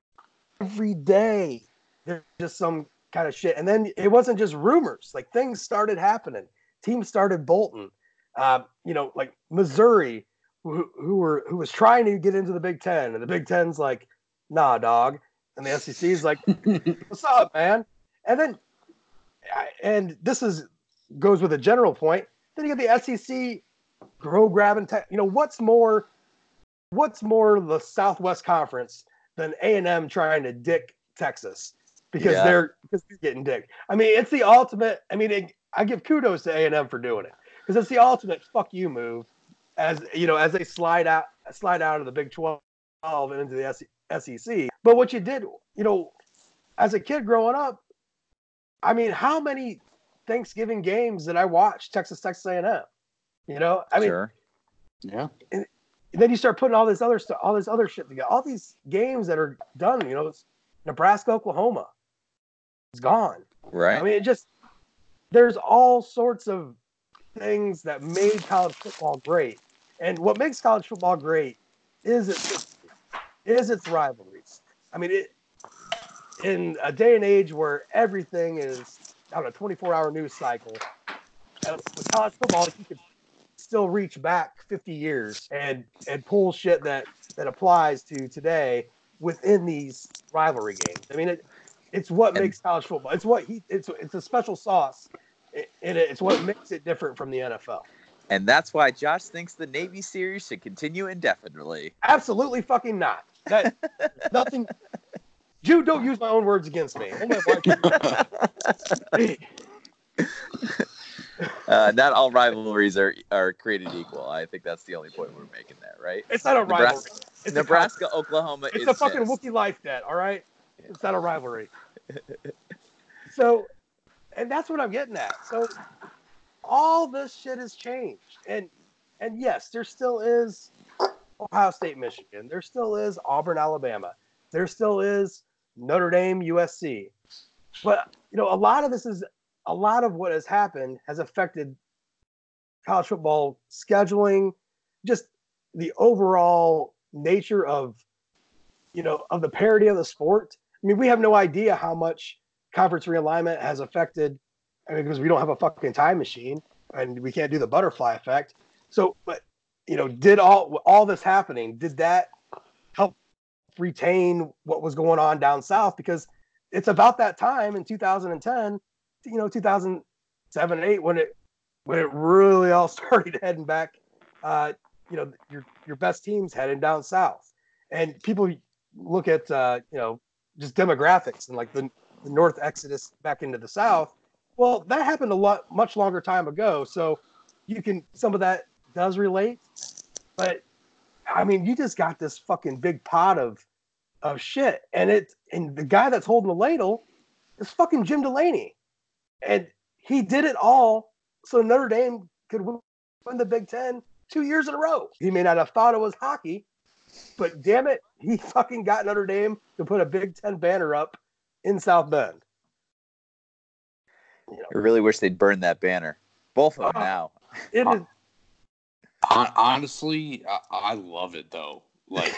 every day... There's just some kind of shit. And then it wasn't just rumors. Like, things started happening. Teams started bolting. Uh, you know, like Missouri, who, who were who was trying to get into the Big Ten. And the Big Ten's like, nah, dog. And the S E C's like, what's up, man? And then, and this is goes with a general point. Then you get the S E C grow grabbing. Te- you know, what's more, what's more the Southwest Conference than A and M trying to dick Texas? Because yeah. they're because they're getting dick. I mean, it's the ultimate. I mean, it, I give kudos to A and M for doing it, because it's the ultimate fuck you move, as you know, as they slide out slide out of the Big twelve and into the S E C. But what you did, you know, as a kid growing up, I mean, how many Thanksgiving games did I watch Texas Texas A and M? You know, I mean, sure. yeah. And then you start putting all this other stuff, all this other shit together, all these games that are done. You know, it's Nebraska, Oklahoma. It's gone. Right. I mean, it just, there's all sorts of things that made college football great. And what makes college football great is its, is its rivalries. I mean, it, in a day and age where everything is, I don't know, twenty-four hour news cycle, with college football, you can still reach back fifty years and, and pull shit that, that applies to today within these rivalry games. I mean, it, It's what makes and, college football. It's what he. It's it's a special sauce, and it, it, it's what makes it different from the N F L. And that's why Josh thinks the Navy series should continue indefinitely. Absolutely fucking not. That nothing. Jude, don't use my own words against me. uh, not all rivalries are, are created equal. I think that's the only point we're making there, right? It's not a rivalry. It's Nebraska, a Oklahoma. It's is a fucking Wookiee life debt. All right. It's not a rivalry. So, and that's what I'm getting at. So, all this shit has changed. And, and yes, there still is Ohio State, Michigan. There still is Auburn, Alabama. There still is Notre Dame, U S C. But, you know, a lot of this is, a lot of what has happened has affected college football scheduling, just the overall nature of, you know, of the parity of the sport. I mean, we have no idea how much conference realignment has affected, I mean, because we don't have a fucking time machine and we can't do the butterfly effect. So, but you know, did all all this happening, did that help retain what was going on down south? Because it's about that time in two thousand ten, you know, two thousand seven and eight, when it when it really all started heading back. Uh, you know, your your best teams heading down south, and people look at uh, you know, just demographics and like the, the North exodus back into the South. Well, that happened a lot much longer time ago, so you can some of that does relate, but I mean, you just got this fucking big pot of of shit, and it and the guy that's holding the ladle is fucking Jim Delaney, and he did it all so Notre Dame could win the Big Ten two years in a row. He may not have thought it was hockey, but damn it, he fucking got Notre Dame to put a Big Ten banner up in South Bend. You know. I really wish they'd burn that banner. Both of them uh, now. It is. Honestly, I, I love it though. Like,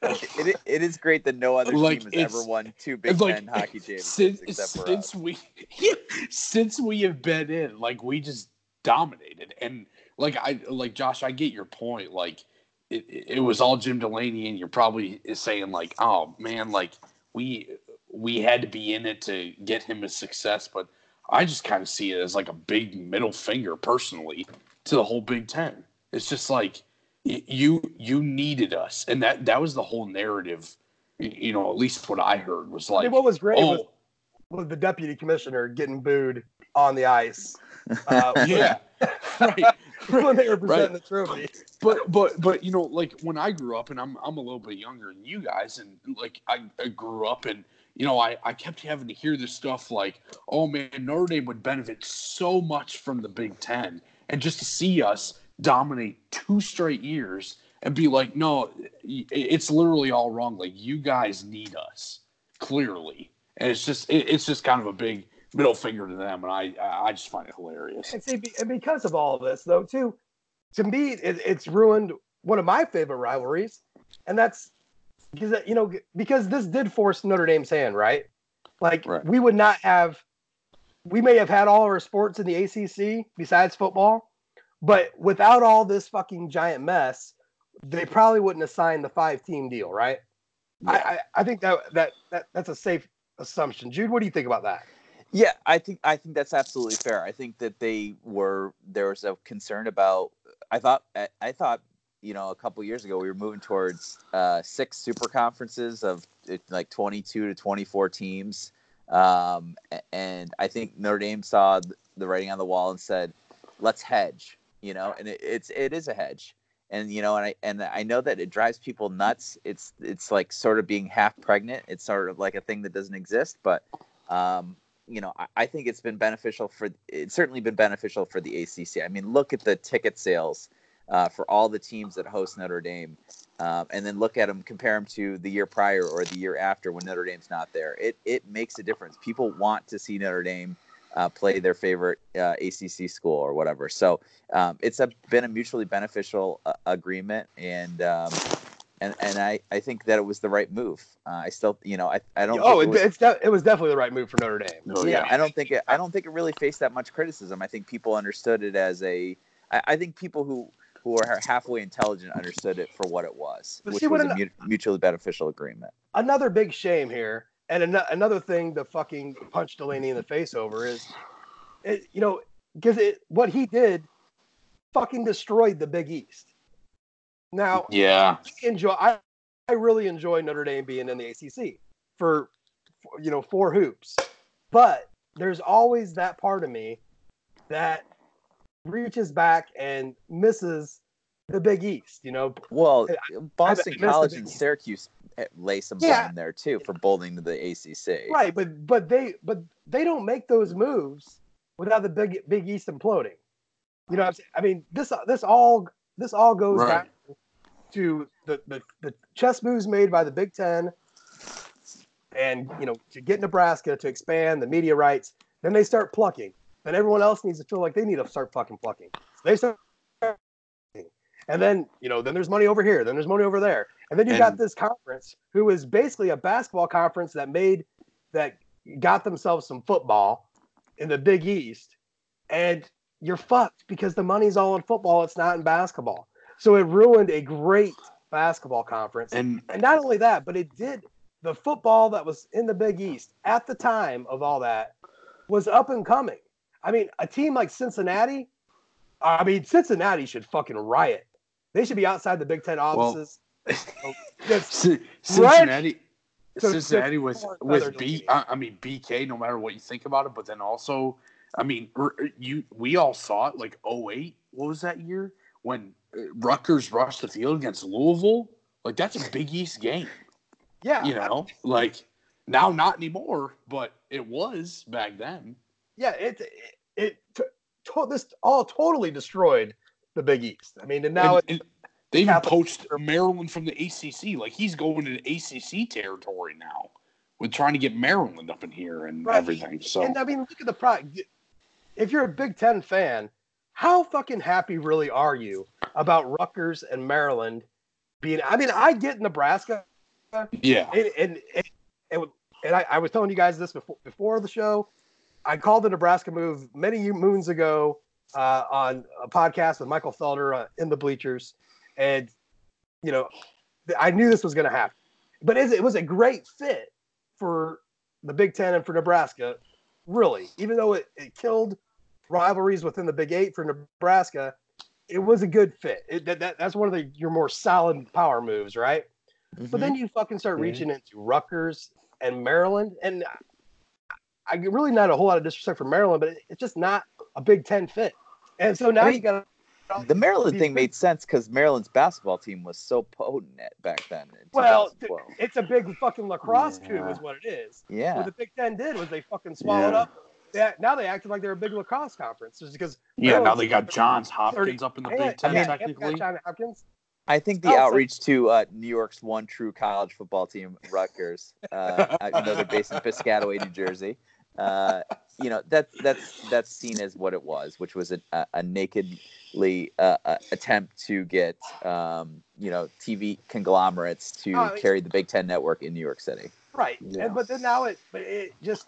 it, it is great that no other like team has ever won two Big like, Ten hockey championships since, except for since us. we since we have been in, like, we just dominated. And like I like Josh, I get your point. Like, it, it was all Jim Delaney, and you're probably saying like, oh man, like we we had to be in it to get him a success. But I just kind of see it as like a big middle finger, personally, to the whole Big Ten. It's just like, you you needed us, and that that was the whole narrative. You know, at least what I heard was like, I mean, what was great oh, was, was the deputy commissioner getting booed on the ice. Uh, yeah, right. When they were presenting right. the trophy. But but but you know, like when I grew up, and I'm I'm a little bit younger than you guys, and like I, I grew up, and you know, I, I kept having to hear this stuff like, oh man, Notre Dame would benefit so much from the Big Ten, and just to see us dominate two straight years and be like, no, it's literally all wrong. Like, you guys need us, clearly, and it's just it, it's just kind of a big middle finger to them, and I I just find it hilarious. And, see, and because of all of this, though, too, to me, it, it's ruined one of my favorite rivalries, and that's because you know because this did force Notre Dame's hand, right? Like, right. we would not have, we may have had all our sports in the A C C besides football. But without all this fucking giant mess, they probably wouldn't have signed the five-team deal, right? Yeah. I, I, I think that, that that that's a safe assumption. Jude, what do you think about that? Yeah, I think I think that's absolutely fair. I think that they were there was a concern about. I thought I thought you know a couple of years ago we were moving towards uh, six super conferences of like twenty-two to twenty-four teams, um, and I think Notre Dame saw the writing on the wall and said, "Let's hedge." You know, and it, it's it is a hedge, and you know, and I and I know that it drives people nuts. It's it's like sort of being half pregnant. It's sort of like a thing that doesn't exist. But um, you know, I, I think it's been beneficial for it's certainly been beneficial for the A C C. I mean, look at the ticket sales uh, for all the teams that host Notre Dame, um, and then look at them, compare them to the year prior or the year after when Notre Dame's not there. It it makes a difference. People want to see Notre Dame Uh, play their favorite uh, A C C school or whatever. So um, it's a, been a mutually beneficial uh, agreement, and um, and and I, I think that it was the right move. Uh, I still, you know, I I don't. Oh, think it, it, was, it's de- it was definitely the right move for Notre Dame. Oh, yeah, yeah, I don't think it. I don't think it really faced that much criticism. I think people understood it as a. I, I think people who who are halfway intelligent understood it for what it was, but which see, was an, a mu- mutually beneficial agreement. Another big shame here. And an- another thing to fucking punch Delaney in the face over is, it, you know, because it what he did fucking destroyed the Big East. Now, yeah, I enjoy. I, I really enjoy Notre Dame being in the A C C for, for, you know, four hoops. But there's always that part of me that reaches back and misses the Big East. You know, well, Boston I, I College and Syracuse lay some yeah. down there too for bowling to the A C C. Right, but but they but they don't make those moves without the Big Big East imploding. You know what I'm saying? I mean, this this all this all goes right. back to the, the the chess moves made by the Big Ten, and you know, to get Nebraska to expand the media rights. Then they start plucking. Then everyone else needs to feel like they need to start fucking plucking. So they start, and then you know, then there's money over here. Then there's money over there. And then you and, got this conference, who is basically a basketball conference that made, that got themselves some football in the Big East, and you're fucked because the money's all in football. It's not in basketball. So it ruined a great basketball conference. And, and not only that, but it did the football that was in the Big East at the time of all that was up and coming. I mean, a team like Cincinnati, I mean, Cincinnati should fucking riot. They should be outside the Big Ten offices. Well, C- Cincinnati, so Cincinnati was, was B. I, I mean, B K, no matter what you think about it. But then also, I mean, you we all saw it, like oh eight. What was that year when Rutgers rushed the field against Louisville? Like, that's a Big East game. Yeah. You know, like, now not anymore, but it was back then. Yeah, it it, it t- t- this all totally destroyed the Big East. I mean, and now and, it's, and they even poached Maryland from the A C C. Like, he's going into A C C territory now with trying to get Maryland up in here and right. everything. So, and I mean, look at the product. If you're a Big Ten fan, how fucking happy really are you about Rutgers and Maryland being? I mean, I get Nebraska. Yeah, and and and, and, and I, I was telling you guys this before before the show. I called the Nebraska move many moons ago uh, on a podcast with Michael Felder uh, in the bleachers. And, you know, I knew this was going to happen. But it, it was a great fit for the Big Ten and for Nebraska, really. Even though it, it killed rivalries within the Big Eight for Nebraska, it was a good fit. It, that, that, that's one of the, your more solid power moves, right? Mm-hmm. But then you fucking start mm-hmm. reaching into Rutgers and Maryland. And I really not a whole lot of disrespect for Maryland, but it's just not a Big Ten fit. And so now I mean, you got the Maryland thing made sense because Maryland's basketball team was so potent at back then. Well, it's a big fucking lacrosse yeah. coup, is what it is. Yeah. What the Big Ten did was they fucking swallowed yeah. up. They, now they acted like they're a big lacrosse conference, just because. Yeah, now they got Johns Hopkins up in the Big Ten. I mean, technically, Hopkins. I think the oh, outreach so- to uh, New York's one true college football team, Rutgers. Uh, I know they're based in Piscataway, New Jersey. Uh, you know, that, that's that's seen as what it was, which was a, a, a nakedly uh, a attempt to get, um, you know, T V conglomerates to oh, I mean, carry the Big Ten Network in New York City. Right. Yeah. And, but then now it, it just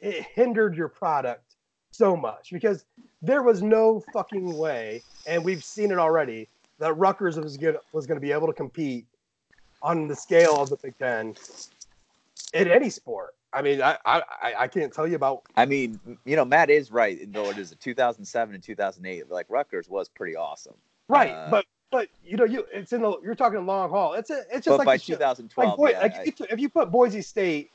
it hindered your product so much because there was no fucking way, and we've seen it already, that Rutgers was going was to be able to compete on the scale of the Big Ten in any sport. I mean, I, I I can't tell you about. I mean, you know, Matt is right. Though it is a two thousand seven and two thousand eight, like Rutgers was pretty awesome. Right, uh, but but you know, you it's in the you're talking long haul. It's a, it's just but like by twenty twelve. Like, boy, yeah, like I, if, you, if you put Boise State,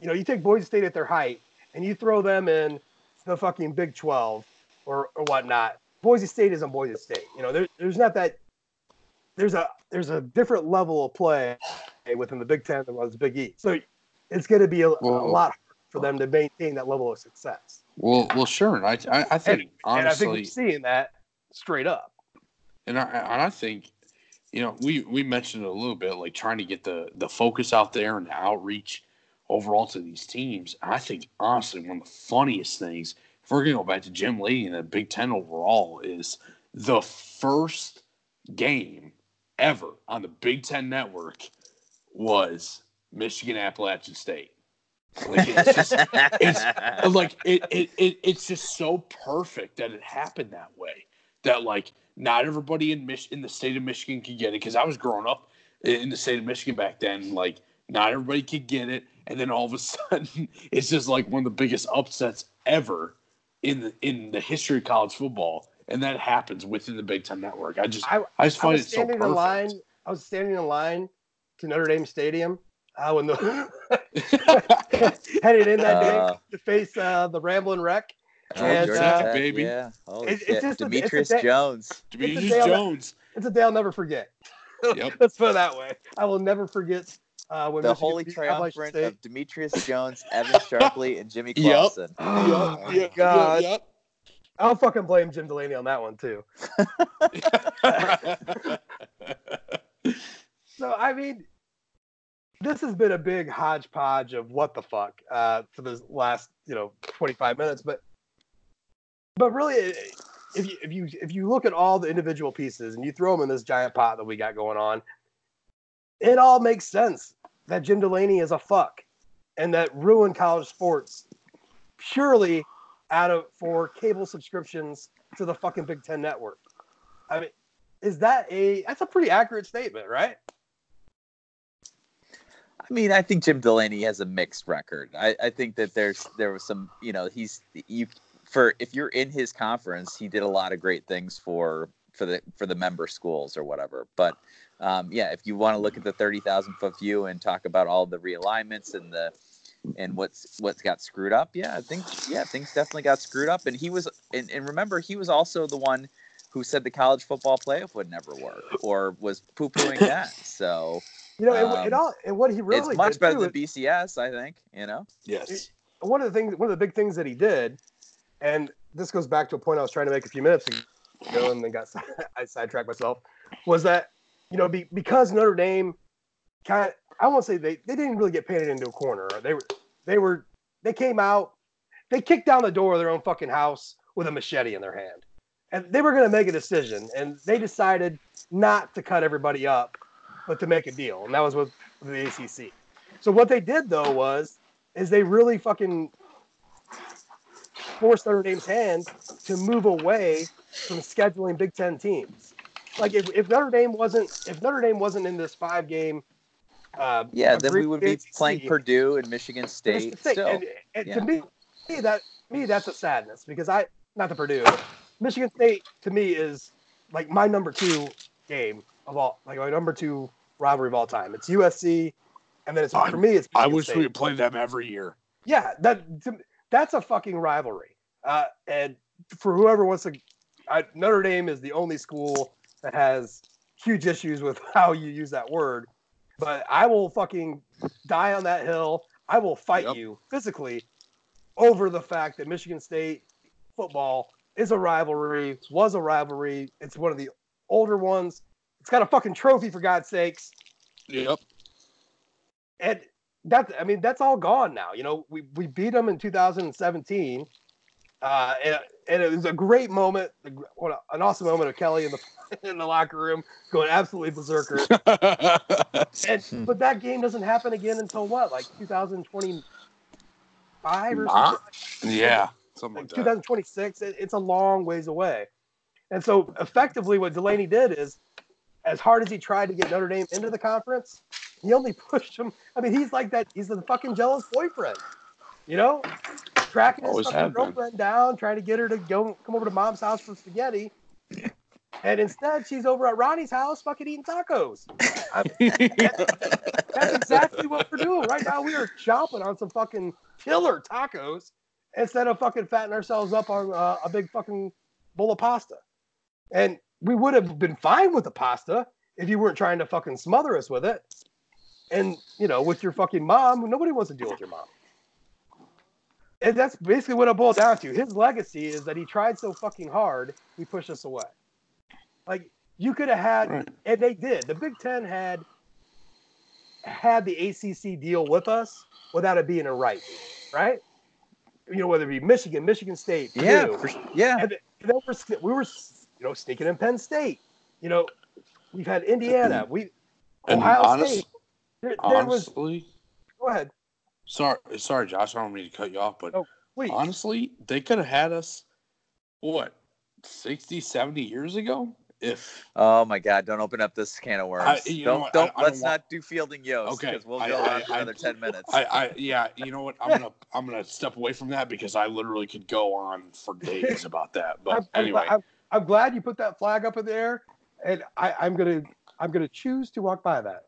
you know, you take Boise State at their height and you throw them in the fucking Big twelve or or whatnot. Boise State isn't Boise State. You know, there, there's not that. There's a there's a different level of play within the Big Ten than was the Big East. So it's going to be a, well, a lot harder for them to maintain that level of success. Well, well, sure. I, I, I think and, honestly, and I think we're seeing that straight up. And I, and I think, you know, we, we mentioned it a little bit, like trying to get the, the focus out there and the outreach overall to these teams. I think honestly, one of the funniest things, if we're going to go back to Jim Delaney and the Big Ten overall, is the first game ever on the Big Ten Network was Michigan Appalachian State. Like it's just it's like it, it, it it's just so perfect that it happened that way. That like not everybody in Mich- in the state of Michigan could get it, because I was growing up in the state of Michigan back then, like not everybody could get it, and then all of a sudden it's just like one of the biggest upsets ever in the in the history of college football, and that happens within the Big Ten Network. I just I, I just find I it so perfect. In line, I was standing in line to Notre Dame Stadium. Uh, when the headed in that day uh, to face uh, the Ramblin' Wreck, oh, and uh, that, baby, yeah. it, it's just Demetrius a, it's a day, Jones. Demetrius it's Jones. I'll, it's a day I'll never forget. Yep. Let's put it that way. I will never forget uh, when the Michigan holy triumvirate of Demetrius Jones, Evan Sharpley, and Jimmy Clausen. Yep. Oh, oh my God. Yep, yep. I'll fucking blame Jim Delaney on that one too. So I mean. This has been a big hodgepodge of what the fuck uh, for the last, you know, twenty-five minutes, but but really, if you if you if you look at all the individual pieces and you throw them in this giant pot that we got going on, it all makes sense that Jim Delaney is a fuck and that ruined college sports purely out of for cable subscriptions to the fucking Big Ten Network. I mean, Is that a that's a pretty accurate statement, right? I mean, I think Jim Delaney has a mixed record. I, I think that there's there was some, you know, he's you for if you're in his conference, he did a lot of great things for for the for the member schools or whatever. But um, yeah, if you want to look at the thirty thousand foot view and talk about all the realignments and the and what's what's got screwed up, yeah, I think yeah things definitely got screwed up. And he was and, and remember he was also the one who said the college football playoff would never work or was poo pooing that. So. You know, um, it, it all and what he really it's much better too, than B C S, I think. You know, yes. It, one of the things, one of the big things that he did, and this goes back to a point I was trying to make a few minutes ago, and then got I sidetracked myself. Was that you know be, because Notre Dame kind of, I won't say they they didn't really get painted into a corner. They were they were they came out, they kicked down the door of their own fucking house with a machete in their hand, and they were going to make a decision, and they decided not to cut everybody up, but to make a deal, and that was with the A C C. So what they did, though, was is they really fucking forced Notre Dame's hand to move away from scheduling Big Ten teams. Like if, if Notre Dame wasn't if Notre Dame wasn't in this five game, uh, yeah, then we would be A C C, playing Purdue and Michigan State. Still. Still. And, and yeah. To me, that me that's a sadness because I not the Purdue, Michigan State to me is like my number two game of all, like my number two rivalry of all time. It's U S C, and then it's I, for me. It's Michigan I wish State. We would play them every year. Yeah, that that's a fucking rivalry. Uh, and for whoever wants to, I, Notre Dame is the only school that has huge issues with how you use that word. But I will fucking die on that hill. I will fight yep. you physically over the fact that Michigan State football is a rivalry, was a rivalry. It's one of the older ones. It's got a fucking trophy, for God's sakes. Yep. And that, I mean, that's all gone now. You know, we, we beat them in two thousand seventeen. Uh, and, and it was a great moment, an awesome moment of Kelly in the in the locker room going absolutely berserker. and, but that game doesn't happen again until what? Like two thousand twenty-five or nah. something? Yeah. Something like, like two thousand twenty-six. It, it's a long ways away. And so effectively what Delaney did is, as hard as he tried to get Notre Dame into the conference, he only pushed him. I mean, he's like that. He's the fucking jealous boyfriend, you know, tracking his fucking girlfriend down, trying to get her to go come over to mom's house for spaghetti. And instead, she's over at Ronnie's house fucking eating tacos. I mean, that's, that's exactly what we're doing right now. We are chomping on some fucking killer tacos instead of fucking fattening ourselves up on uh, a big fucking bowl of pasta. And we would have been fine with the pasta if you weren't trying to fucking smother us with it. And, you know, with your fucking mom, nobody wants to deal with your mom. And that's basically what it boils down to. His legacy is that he tried so fucking hard, he pushed us away. Like, you could have had, and they did. The Big Ten had had the A C C deal with us without it being a right, right? You know, whether it be Michigan, Michigan State. Purdue, yeah, for, yeah. And then we're, we were... You know, sneaking in Penn State. You know, we've had Indiana. We and Ohio honest, State. There, there honestly, was, go ahead. Sorry, sorry, Josh. I don't mean to cut you off, but oh, honestly, they could have had us what sixty, seventy years ago. If oh my God, don't open up this can of worms. I, you don't know don't I, I let's don't want, not do Fielding Yost because okay, we'll go I, on for I, another I, ten minutes. I, I yeah, you know what? I'm gonna I'm gonna step away from that because I literally could go on for days about that. But I, anyway. I, I, I'm glad you put that flag up in the air, and I, I'm gonna I'm gonna choose to walk by that.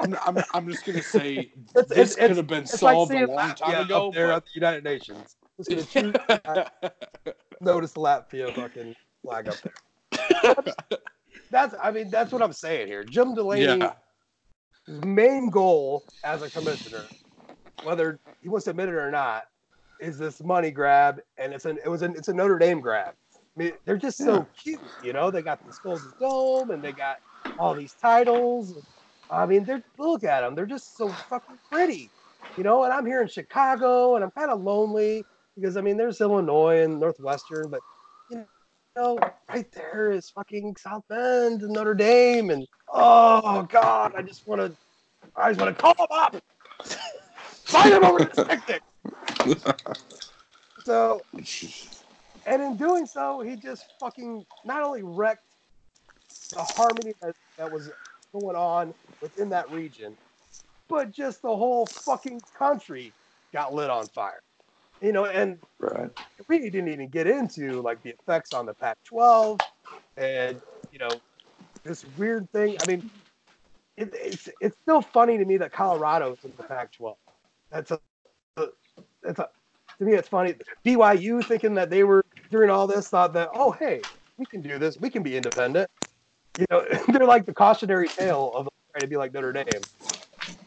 I'm, I'm I'm just gonna say it's, this it's, could have been solved like a long lap, time yeah, ago. Up there but... at the United Nations. Just gonna choose to notice the Latvia fucking flag up there. That's, that's I mean that's what I'm saying here. Jim Delaney's yeah. main goal as a commissioner, whether he wants to admit it or not, is this money grab, and it's an it was an it's a Notre Dame grab. I mean, they're just so yeah. cute, you know. They got the Golden Dome, and they got all these titles. I mean, they're look at them; they're just so fucking pretty, you know. And I'm here in Chicago, and I'm kind of lonely because I mean, there's Illinois and Northwestern, but you know, right there is fucking South Bend and Notre Dame, and oh God, I just want to, I just want to call them up, sign them over to the picnic. So And in doing so, he just fucking not only wrecked the harmony that, that was going on within that region, but just the whole fucking country got lit on fire. You know, and right. we didn't even get into, like, the effects on the Pac twelve and, you know, this weird thing. I mean, it, it's it's still funny to me that Colorado's in the Pac twelve. That's a, that's a, to me, it's funny. B Y U thinking that they were, during all this, thought that, oh, hey, we can do this. We can be independent. You know, they're like the cautionary tale of trying to be like Notre Dame.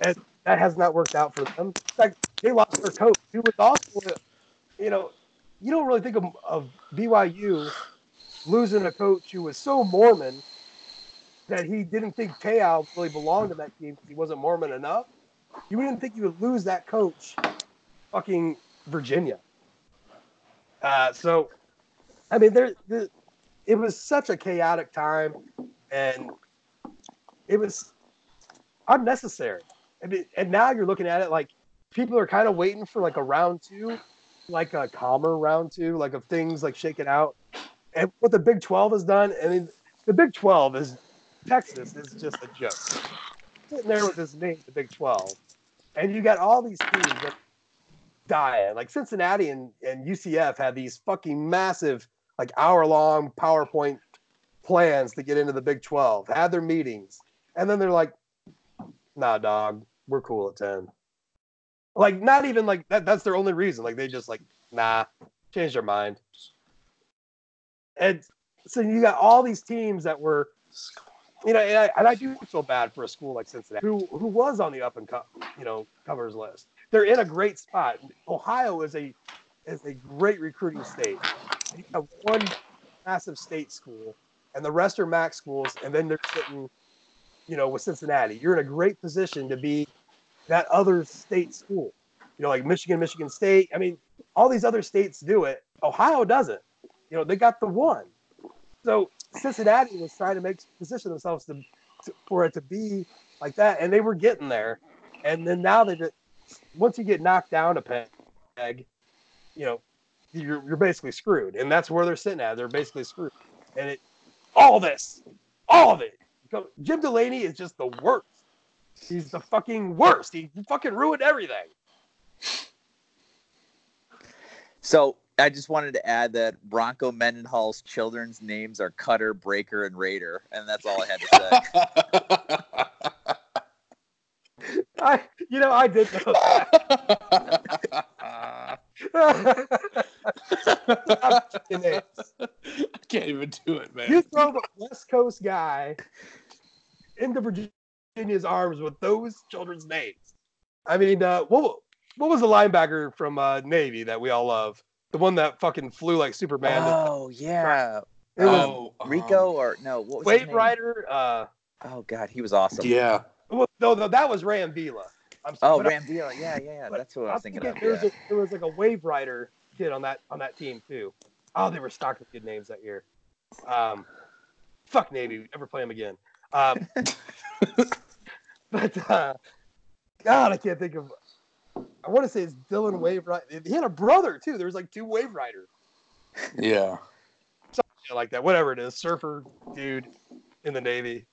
And that has not worked out for them. In fact, they lost their coach, who was also, you know, you don't really think of, of B Y U losing a coach who was so Mormon that he didn't think Te'ao really belonged to that team because he wasn't Mormon enough. You wouldn't think you would lose that coach, fucking Virginia. Uh, so, I mean, there, there, it was such a chaotic time, and it was unnecessary. I mean, and now you're looking at it like people are kind of waiting for like a round two, like a calmer round two, like of things like shaking out. And what the Big twelve has done, I mean, the Big twelve is Texas is just a joke. Sitting there with this name, the Big twelve, and you got all these teams that dying. Like Cincinnati and, and U C F had these fucking massive, like hour-long PowerPoint plans to get into the Big twelve. Had their meetings, and then they're like, nah, dog, we're cool at ten. Like, not even like that, that's their only reason. Like, they just like, nah, change their mind. And so you got all these teams that were, you know, and I, and I do feel bad for a school like Cincinnati, who who was on the up and, co- you know, covers list. They're in a great spot. Ohio is a is a great recruiting state. You have one massive state school, and the rest are MAC schools, and then they're sitting, you know, with Cincinnati. You're in a great position to be that other state school. You know, like Michigan, Michigan State. I mean, all these other states do it. Ohio doesn't. You know, they got the one. So Cincinnati was trying to make position themselves to, to, for it to be like that, and they were getting there. And then now they just... Once you get knocked down a peg, you know, you're, you're basically screwed. And that's where they're sitting at. They're basically screwed. And it, all this, all of it. Jim Delaney is just the worst. He's the fucking worst. He fucking ruined everything. So I just wanted to add that Bronco Mendenhall's children's names are Cutter, Breaker, and Raider. And that's all I had to say. I, you know, I did know that. I can't even do it, man. You throw the West Coast guy into Virginia's arms with those children's names. I mean, uh, what what was the linebacker from uh, Navy that we all love? The one that fucking flew like Superman. Oh, yeah. It was oh, Rico um, or no, what was Wave his name? Rider. Uh, oh, God, he was awesome. Yeah. Well, no, no, that was Ram Vila. I'm sorry, oh, Ram Vila, yeah, yeah, yeah. That's what I was thinking, thinking of. There, yeah. was a, there was like a Wave Rider kid on that on that team too. Oh, they were stocked with good names that year. Um, fuck Navy, we never play them again. Um, but uh, God, I can't think of. I want to say it's Dylan Wave Rider. He had a brother too. There was like two Wave Riders. Yeah, something like that. Whatever it is, surfer dude in the Navy.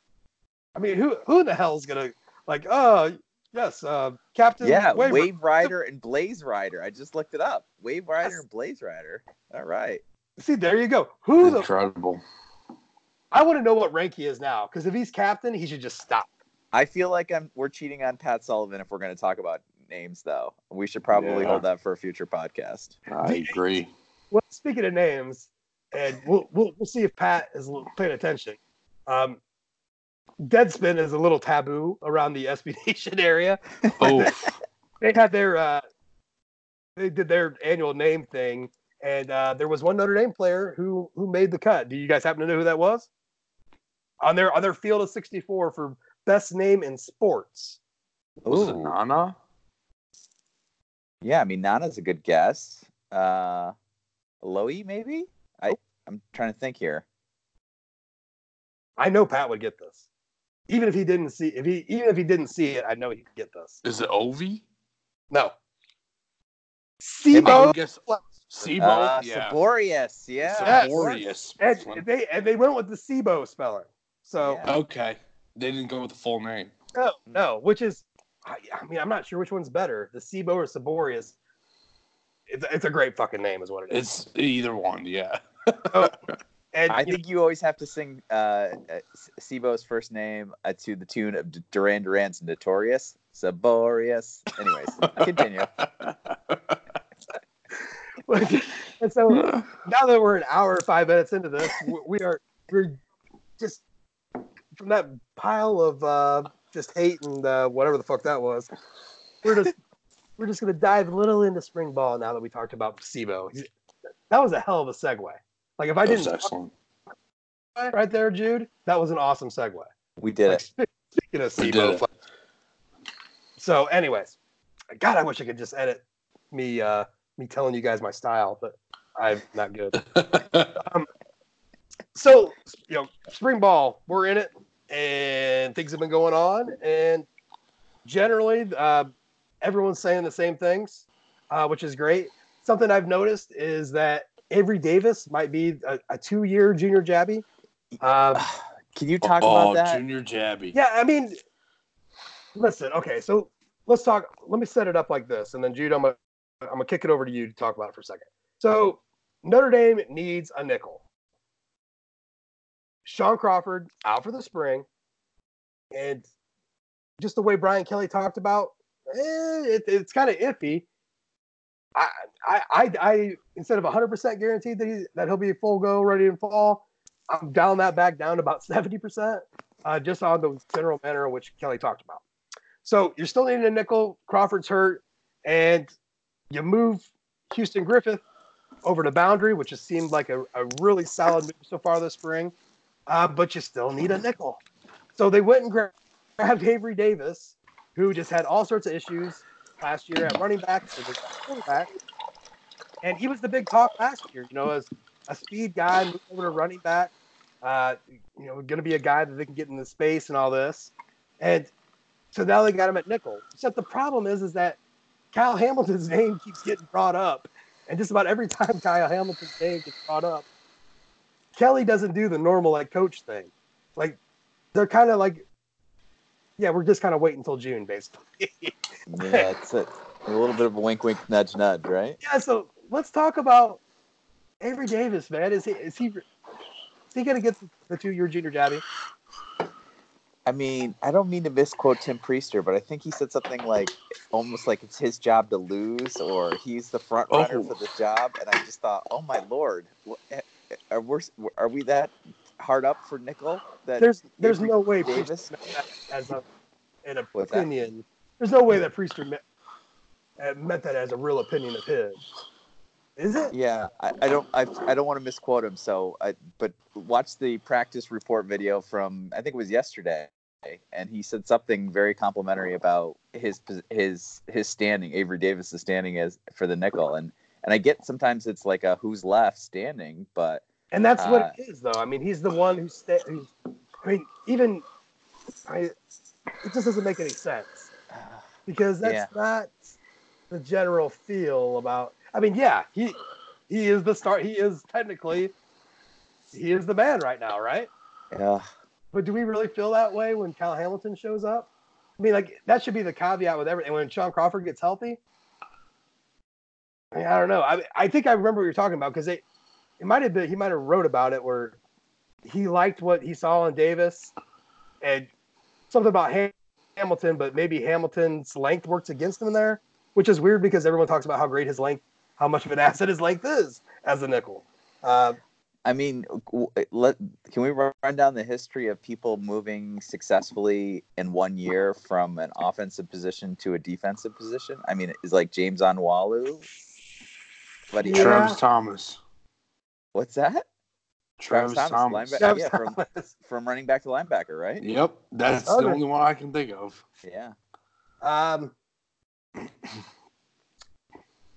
I mean, who who the hell is gonna like? Uh, yes, uh, Captain. Yeah, Wave, Wave Rider and Blaze Rider. I just looked it up. Wave Rider yes. and Blaze Rider. All right. See, there you go. Who Incredible. the? I want to know what rank he is now, because if he's captain, he should just stop. I feel like I'm. We're cheating on Pat Sullivan if we're going to talk about names, though. We should probably yeah. hold that for a future podcast. I agree. Well, speaking of names, and we'll we'll, we'll see if Pat is paying attention. Um. Deadspin is a little taboo around the S B Nation area. Oh, they had their uh, they did their annual name thing, and uh, there was one Notre Dame player who who made the cut. Do you guys happen to know who that was? On their on their field of sixty-four for best name in sports. Was it Nana? Yeah, I mean Nana's a good guess. Uh, Loey maybe. I I'm trying to think here. I know Pat would get this. Even if he didn't see if he even if he didn't see it, I know he'd get this. Is it Ovi? No. Sebo Sebo, uh, yeah. Saborius, yeah. Saborius. Yes. And they and they went with the Sebo spelling. So yeah. Okay, they didn't go with the full name. No, no. Which is, I, I mean, I'm not sure which one's better, the Sebo or Saborius. It's, it's a great fucking name, is what it is. It's either one, yeah. oh, and I you think know, you always have to sing uh, Sebo's first name uh, to the tune of Duran Duran's "Notorious." Saborius. Anyways, continue. And so now that we're an hour, five minutes into this, we are we're just from that pile of uh, just hate and uh, whatever the fuck that was. We're just we're just gonna dive a little into spring ball now that we talked about Sebo. That was a hell of a segue. Like if I that didn't, was excellent. Right there, Jude. That was an awesome segue. We did like, it. Speaking of Sebo, like, so anyways, God, I wish I could just edit me. Uh, me telling you guys my style, but I'm not good. um, so, you know, spring ball, we're in it, and things have been going on, and generally uh, everyone's saying the same things, uh, which is great. Something I've noticed is that Avery Davis might be a, a two-year junior jabby. Uh, Can you talk oh, about that? Junior jabby. Yeah, I mean, listen, okay, so let's talk. Let me set it up like this, and then Jude, I'm going to I'm going to kick it over to you to talk about it for a second. So Notre Dame needs a nickel. Sean Crawford out for the spring. And just the way Brian Kelly talked about, eh, it, it's kind of iffy. I, I, I, I, instead of one hundred percent guaranteed that, he, that he'll be a full go ready in fall, I'm down that back down to about seventy percent uh, just on the general manner in which Kelly talked about. So you're still needing a nickel. Crawford's hurt. And you move Houston Griffith over to boundary, which has seemed like a, a really solid move so far this spring, uh, but you still need a nickel. So they went and grabbed Avery Davis, who just had all sorts of issues last year at running back. And he was the big talk last year, you know, as a speed guy moving over to running back, uh, you know, going to be a guy that they can get in the space and all this. And so now they got him at nickel. Except the problem is, is that Kyle Hamilton's name keeps getting brought up. And just about every time Kyle Hamilton's name gets brought up, Kelly doesn't do the normal, like, coach thing. Like, they're kind of like, yeah, we're just kind of waiting until June, basically. Yeah, that's it. A little bit of a wink, wink, nudge, nudge, right? Yeah, so let's talk about Avery Davis, man. Is he is he, is he going to get the two-year junior jabby? I mean, I don't mean to misquote Tim Priester, but I think he said something like, almost like it's his job to lose, or he's the front runner oh. for the job. And I just thought, oh my lord, are we are we that hard up for nickel? That there's there's no way Davis as a an opinion. There's no way that Priester meant, meant that as a real opinion of his. Is it? Yeah, I, I don't. I, I don't want to misquote him. So, I, but watch the practice report video from I think it was yesterday, and he said something very complimentary about his his his standing, Avery Davis's standing as for the nickel, and and I get sometimes it's like a who's left standing, but and that's uh, what it is though. I mean, he's the one who's. Sta- who's I mean, even I, it just doesn't make any sense because that's yeah. not the general feel about. I mean, yeah, he he is the star. He is technically he is the man right now, right? Yeah. But do we really feel that way when Kyle Hamilton shows up? I mean, like that should be the caveat with everything. When Sean Crawford gets healthy, I mean, I don't know. I I think I remember what you're talking about because it it might have been he might have wrote about it where he liked what he saw in Davis and something about Hamilton, but maybe Hamilton's length works against him there, which is weird because everyone talks about how great his length. How much of an asset his length is as a nickel? Uh, I mean, let can we run down the history of people moving successfully in one year from an offensive position to a defensive position? I mean, it's like James Onwalu, but yeah. Travis Thomas. What's that? Travis, Travis Thomas, Thomas. Travis yeah, from, Thomas. From running back to linebacker, right? Yep, that's okay. The only one I can think of. Yeah. Um.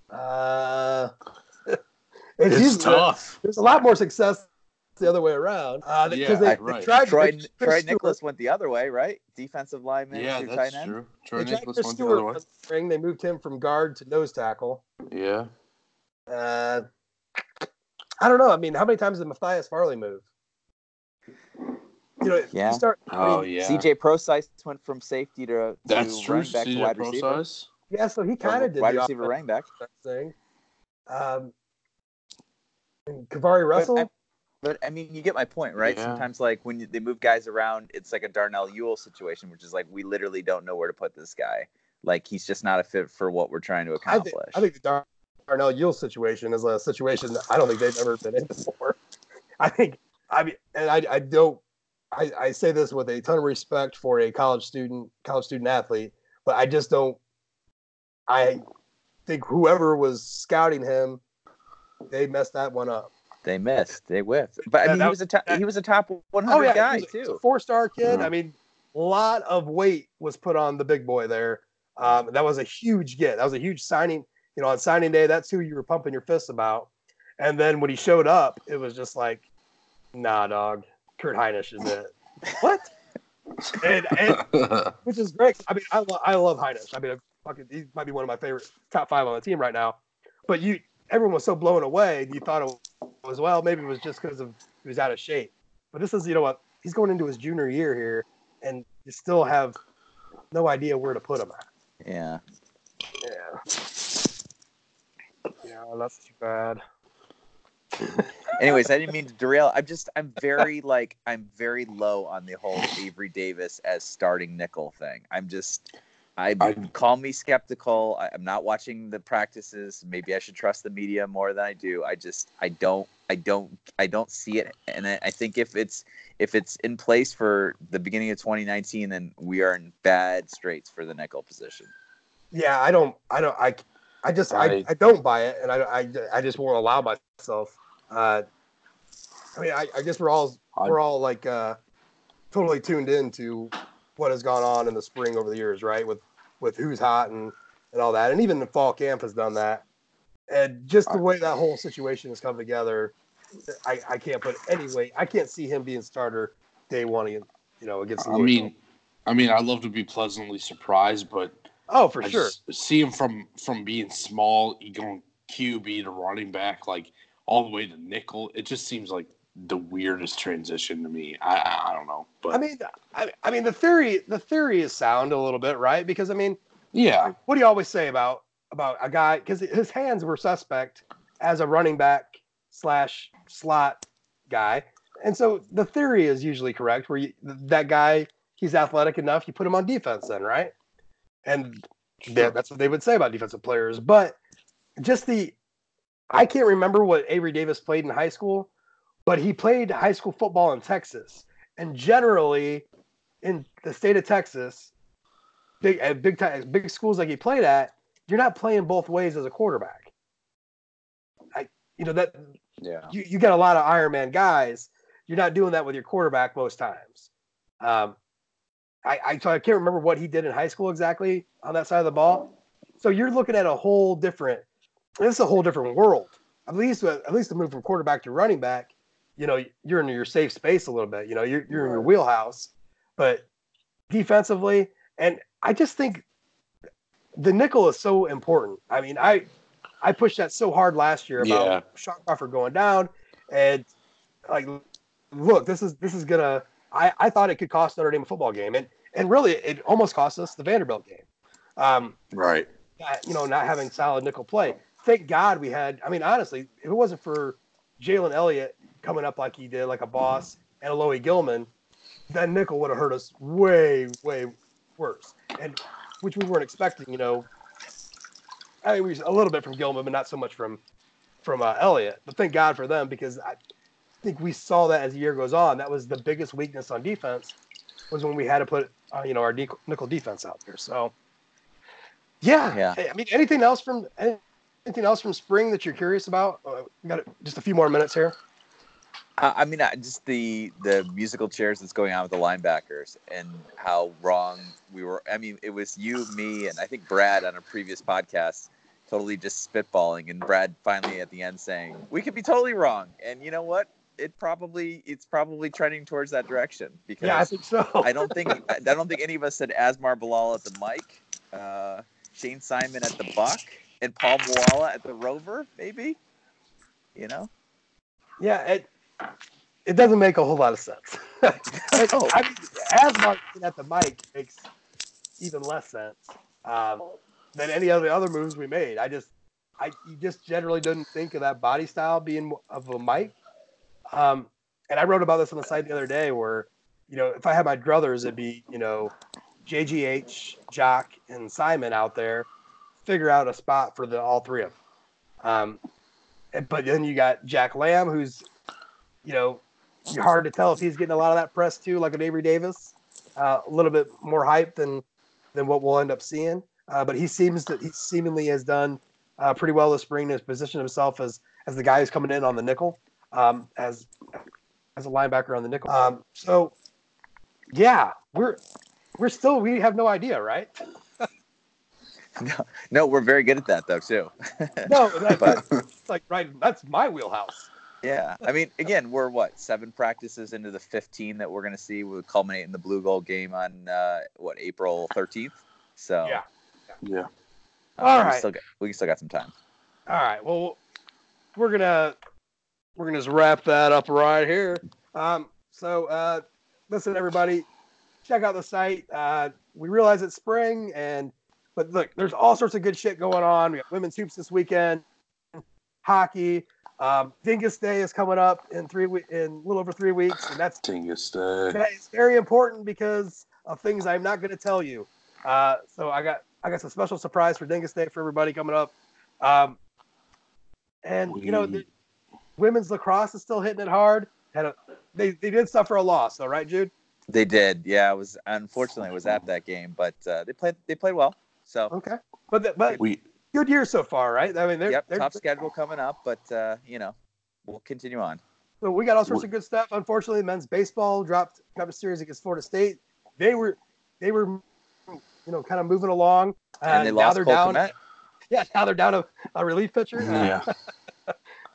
Uh, it's, it's tough. There's a lot more success the other way around. Uh, yeah, they, right. They tried, Troy, they, Troy Nicholas went the other way, right? Defensive lineman. Yeah, that's tight end. True. Troy they Nicholas went Stewart the other way. They moved him from guard to nose tackle. Yeah. Uh, I don't know. I mean, how many times did Matthias Farley move? You know, yeah. You start, oh, I mean, yeah. C J Procise went from safety to, That's to true. running back C J to wide Procise. receiver. Yeah, so he kind of did wide the receiver, running back thing. Um, and Kavari Russell. But I, but I mean, you get my point, right? Yeah. Sometimes, like when you, they move guys around, it's like a Darnell Ewell situation, which is like we literally don't know where to put this guy. Like he's just not a fit for what we're trying to accomplish. I think, I think the Darnell Ewell situation is a situation that I don't think they've ever been in before. I think I mean, and I, I don't. I, I say this with a ton of respect for a college student, college student athlete, but I just don't. I think whoever was scouting him, they messed that one up. They missed. They whiffed. But I mean, yeah, he was a top, that, he was a top one hundred oh, yeah, guy he was, too. He was a four-star kid. Mm. I mean, a lot of weight was put on the big boy there. Um, that was a huge get. That was a huge signing. You know, on signing day, that's who you were pumping your fists about. And then when he showed up, it was just like, nah, dog. Kurt Heinisch is it. What? and, and, which is great. I mean, I, lo- I love Heinisch. I mean, I'm fucking, he might be one of my favorite top five on the team right now. But you, everyone was so blown away. You thought it was, well, maybe it was just because of he was out of shape. But this is, you know what? He's going into his junior year here, and you still have no idea where to put him at. Yeah. Yeah. Yeah, that's too bad. Anyways, I didn't mean to derail. I'm just, I'm very like, I'm very low on the whole Avery Davis as starting nickel thing. I'm just, I, I call me skeptical. I, I'm not watching the practices. Maybe I should trust the media more than I do. I just, I don't, I don't, I don't see it. And I, I think if it's, if it's in place for the beginning of twenty nineteen, then we are in bad straits for the nickel position. Yeah, I don't, I don't, I, I just, I, I don't buy it. And I, I, I just won't allow myself. Uh, I mean, I, I guess we're all we're all like uh, totally tuned in to what has gone on in the spring over the years, right? With with who's hot and, and all that, and even the fall camp has done that. And just the way that whole situation has come together, I, I can't put any weight. I can't see him being starter day one, you know, against. I mean, I mean, I love to be pleasantly surprised, but oh, for I sure, see him from from being small, he going Q B to running back, like. All the way to nickel, it just seems like the weirdest transition to me. I, I, I don't know, but I mean, I, I mean the theory, the theory is sound a little bit, right? Because I mean, yeah, what do you always say about about a guy? Because his hands were suspect as a running back slash slot guy, and so the theory is usually correct. Where you, that guy, he's athletic enough, you put him on defense, then right? And sure. That's what they would say about defensive players, but just the. I can't remember what Avery Davis played in high school, but he played high school football in Texas. And generally, in the state of Texas, big at big, t- big schools like he played at, you're not playing both ways as a quarterback. I, you know that. Yeah. You you got a lot of Iron Man guys. You're not doing that with your quarterback most times. Um, I I, so I can't remember what he did in high school exactly on that side of the ball. So you're looking at a whole different. This is a whole different world. At least, at least the move from quarterback to running back, you know, you're in your safe space a little bit. You know, you're you're in your wheelhouse. But defensively, and I just think the nickel is so important. I mean, I I pushed that so hard last year about yeah. Sean Crawford going down, and like, look, this is this is gonna. I, I thought it could cost Notre Dame a football game, and and really, it almost cost us the Vanderbilt game. Um, right. You know, not having solid nickel play. Thank God we had, I mean, honestly, if it wasn't for Jalen Elliott coming up like he did, like a boss, and Alohi Gilman, that nickel would have hurt us way, way worse, and which we weren't expecting, you know. I mean, we was a little bit from Gilman, but not so much from from uh, Elliott. But thank God for them, because I think we saw that as the year goes on. That was the biggest weakness on defense was when we had to put, uh, you know, our nickel defense out there. So, yeah. yeah. I mean, anything else from – Anything else from spring that you're curious about? Uh, we got just a few more minutes here. Uh, I mean, uh, just the the musical chairs that's going on with the linebackers and how wrong we were. I mean, it was you, me, and I think Brad on a previous podcast totally just spitballing, and Brad finally at the end saying, we could be totally wrong. And you know what? It probably it's probably trending towards that direction. Because yeah, I think so. I don't think I don't think any of us said Asmar Bilal at the mic, uh, Shane Simon at the buck. And Paul Mwala at the Rover, maybe? You know? Yeah, it it doesn't make a whole lot of sense. Like, oh, I mean, as Martin at the mic makes even less sense um, than any of the other moves we made. I just, I you just generally didn't think of that body style being of a mic. Um, and I wrote about this on the site the other day, where you know, if I had my druthers, it'd be you know, J G H, Jock, and Simon out there figure out a spot for the all three of them. Um, and, but then you got Jack Lamb, who's you know. You're hard to tell if he's getting a lot of that press too, like an Avery Davis, uh, a little bit more hype than than what we'll end up seeing. Uh, but he seems that he seemingly has done uh, pretty well this spring and has positioned himself as as the guy who's coming in on the nickel, um, as as a linebacker on the nickel. Um, so, yeah, we're we're still we have no idea, right? no, no, we're very good at that though too. no, that, but... that's like right. That's my wheelhouse. Yeah, I mean, again, we're, what, seven practices into the fifteen that we're going to see. We'll culminate in the Blue Gold game on, uh, what, April thirteenth? So, yeah. Yeah. Uh, All right. We still, got, we still got some time. All right. Well, we're going to we're gonna just wrap that up right here. Um, so, uh, listen, everybody, check out the site. Uh, we realize it's spring, and but, look, there's all sorts of good shit going on. We got women's hoops this weekend, hockey. Um, Dingus Day is coming up in three we- in a little over three weeks, and that's Dingus Day. That is very important because of things I'm not going to tell you. Uh, so I got I got some special surprise for Dingus Day for everybody coming up. Um, and we... you know, the women's lacrosse is still hitting it hard. Had a, they they did suffer a loss, though, right, Jude? They did. Yeah, I was unfortunately I was at that game, but uh, they played they played well. So okay, but the, but we. Good year so far, right? I mean, they're, yep, they're, top they're, schedule coming up, but, uh, you know, we'll continue on. So we got all sorts of good stuff. Unfortunately, men's baseball dropped, dropped a series against Florida State. They were, they were, you know, kind of moving along. Uh, and they now lost they're Cole down. Komet. Yeah, now they're down a, a relief pitcher. Yeah.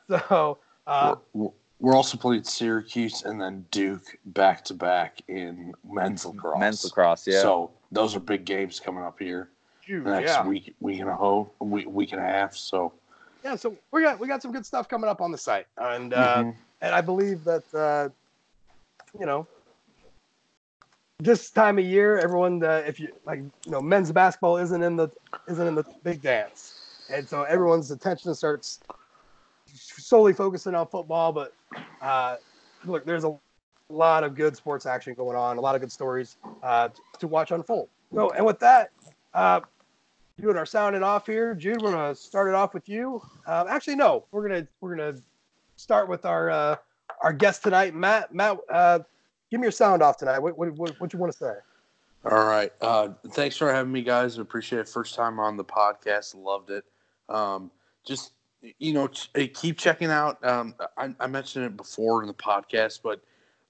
so. Uh, we're, we're also playing Syracuse and then Duke back-to-back in men's lacrosse. Men's lacrosse, yeah. So those are big games coming up here. Huge, next yeah. week, week and a half, week, week and a half. So, yeah, so we got we got some good stuff coming up on the site, and uh, mm-hmm. and I believe that uh, you know this time of year, everyone, uh, if you like, you know, men's basketball isn't in the isn't in the big dance, and so everyone's attention starts solely focusing on football. But uh, look, there's a lot of good sports action going on, a lot of good stories uh, to watch unfold. So, and with that. Uh, doing our sounding off here, Jude. We're gonna start it off with you. Uh, actually, no, we're gonna we're gonna start with our uh, our guest tonight, Matt. Matt, uh, give me your sound off tonight. What what what, what you want to say? All right. Uh, thanks for having me, guys. I appreciate it. First time on the podcast. Loved it. Um, just you know, ch- keep checking out. Um, I, I mentioned it before in the podcast, but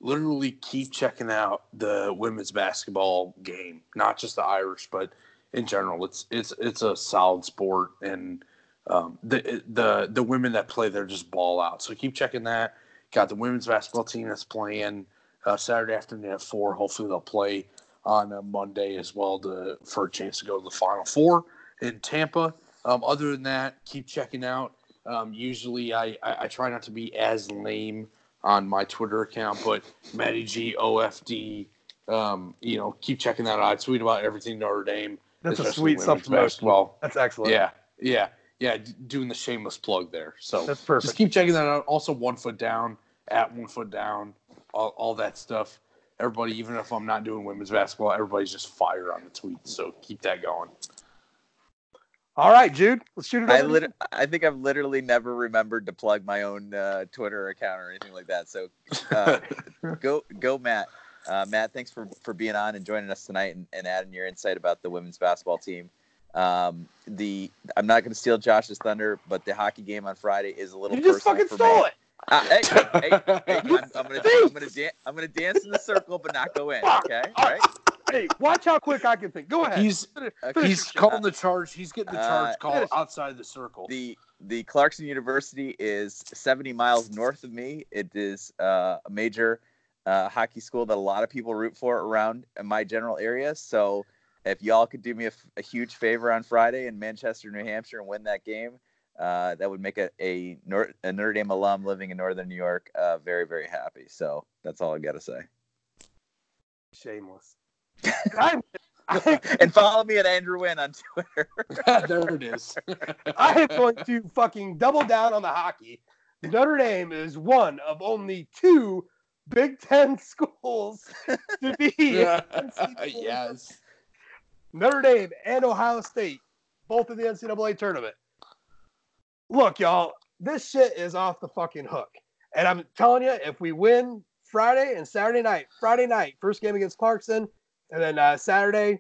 literally keep checking out the women's basketball game, not just the Irish, but in general, it's it's it's a solid sport, and um, the the the women that play there just ball out. So keep checking that. Got the women's basketball team that's playing uh, Saturday afternoon at four. Hopefully they'll play on a Monday as well to for a chance to go to the Final Four in Tampa. Um, other than that, keep checking out. Um, usually I, I, I try not to be as lame on my Twitter account, but Matty G O F D. Um, you know, keep checking that out. I tweet about everything Notre Dame. That's a sweet self-promotion. Well, that's excellent. Yeah, yeah, yeah. D- doing the shameless plug there. So that's perfect. Just keep checking that out. Also, One Foot Down, at One Foot Down, all, all that stuff. Everybody, even if I'm not doing women's basketball, everybody's just fire on the tweets. So keep that going. All right, Jude, let's shoot it over. I, lit- I think I've literally never remembered to plug my own uh, Twitter account or anything like that. So uh, go, go, Matt. Uh, Matt, thanks for, for being on and joining us tonight and, and adding your insight about the women's basketball team. Um, the I'm not going to steal Josh's thunder, but the hockey game on Friday is a little personal for me. You just fucking stole it. Uh, hey, hey, hey, I'm, I'm going to I'm going to dance in the circle but not go in, okay? All right. Hey, watch how quick I can think. Go ahead. He's okay. He's calling the charge. He's getting the charge uh, called outside the circle. The the Clarkson University is seventy miles north of me. It is uh, a major Uh, hockey school that a lot of people root for around in my general area. So if y'all could do me a, f- a huge favor on Friday in Manchester, New Hampshire and win that game, uh, that would make a, a, Nor- a Notre Dame alum living in Northern New York uh, very, very happy. So that's all I got to say. Shameless. I'm, I'm, and follow me at Andrew Wynn on Twitter. There it is. I am going to fucking double down on the hockey. Notre Dame is one of only two Big Ten schools to be. Yes. Notre Dame and Ohio State, both in the N C double A tournament. Look, y'all, this shit is off the fucking hook. And I'm telling you, if we win Friday and Saturday night, Friday night, first game against Clarkson, and then uh, Saturday,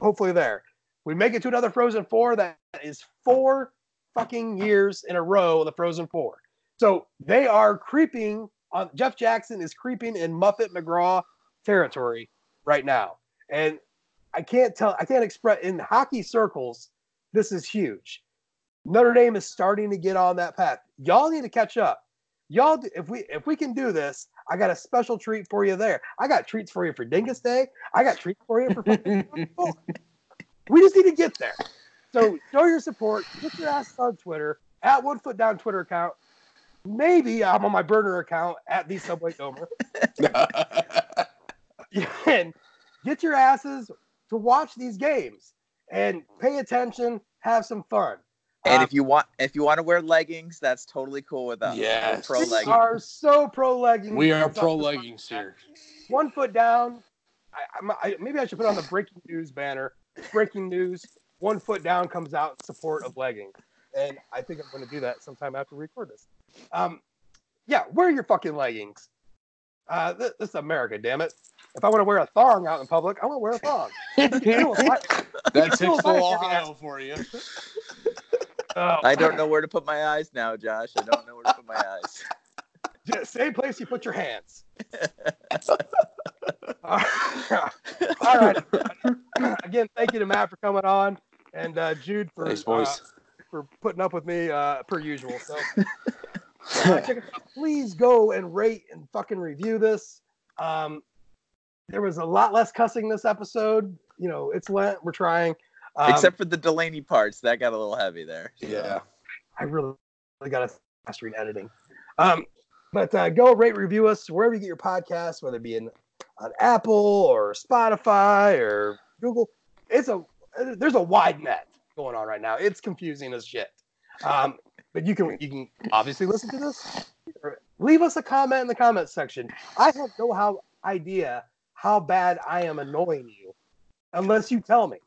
hopefully there. We make it to another Frozen Four. That is four fucking years in a row of the Frozen Four. So they are creeping on. Jeff Jackson is creeping in Muffet McGraw territory right now. And I can't tell, I can't express in hockey circles, this is huge. Notre Dame is starting to get on that path. Y'all need to catch up. Y'all, if we if we can do this, I got a special treat for you there. I got treats for you for Dingus Day. I got treats for you for. We just need to get there. So show your support. Get your ass on Twitter at One Foot Down Twitter account. Maybe I'm on my burner account at the Subway Domer. And get your asses to watch these games and pay attention. Have some fun. And um, if you want, if you want to wear leggings, that's totally cool with us. Yes, pro leggings. We are so pro leggings. We are pro leggings here. One Foot Down. I, I, maybe I should put on the breaking news banner. Breaking news. One Foot Down comes out in support of leggings, and I think I'm going to do that sometime after we record this. Um, yeah, wear your fucking leggings. Uh, this, this is America, damn it. If I want to wear a thong out in public, I want to wear a thong. That's Hicksville, Ohio for you. Oh, I don't know where to put my eyes now, Josh. I don't know where to put my eyes. Yeah, same place you put your hands. All right. All right. Again, thank you to Matt for coming on, and uh, Jude for nice uh, for putting up with me uh, per usual. So, uh, check it out. Please go and rate and fucking review this. Um, there was a lot less cussing this episode. You know, it's Lent. We're trying. Um, Except for the Delaney parts. That got a little heavy there. So. Yeah. I really, really got to master in editing. Um, but uh, go rate, review us wherever you get your podcasts, whether it be in, on Apple or Spotify or Google. It's a There's a wide net going on right now. It's confusing as shit. Um, but you can you can obviously listen to this. Leave us a comment in the comments section. I have no how, idea how bad I am annoying you unless you tell me.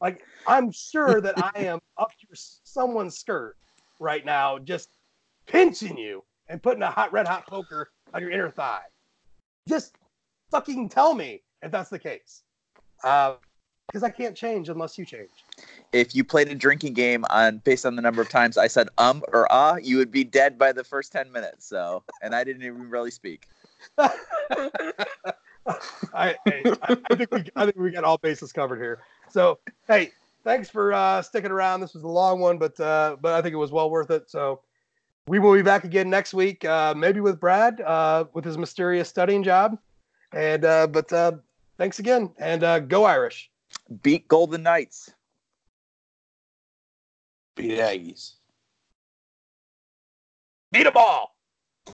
Like, I'm sure that I am up to someone's skirt right now, just pinching you and putting a hot, red hot poker on your inner thigh. Just fucking tell me if that's the case. Because uh, I can't change unless you change. If you played a drinking game on based on the number of times I said um or ah, you would be dead by the first ten minutes. So, and I didn't even really speak. I, I, I, think we, I think we got all bases covered here. So, hey, thanks for uh, sticking around. This was a long one, but uh, but I think it was well worth it. So we will be back again next week, uh, maybe with Brad, uh, with his mysterious studying job. And uh, But uh, thanks again, and uh, go Irish. Beat Golden Knights. Beat Aggies. Beat a ball.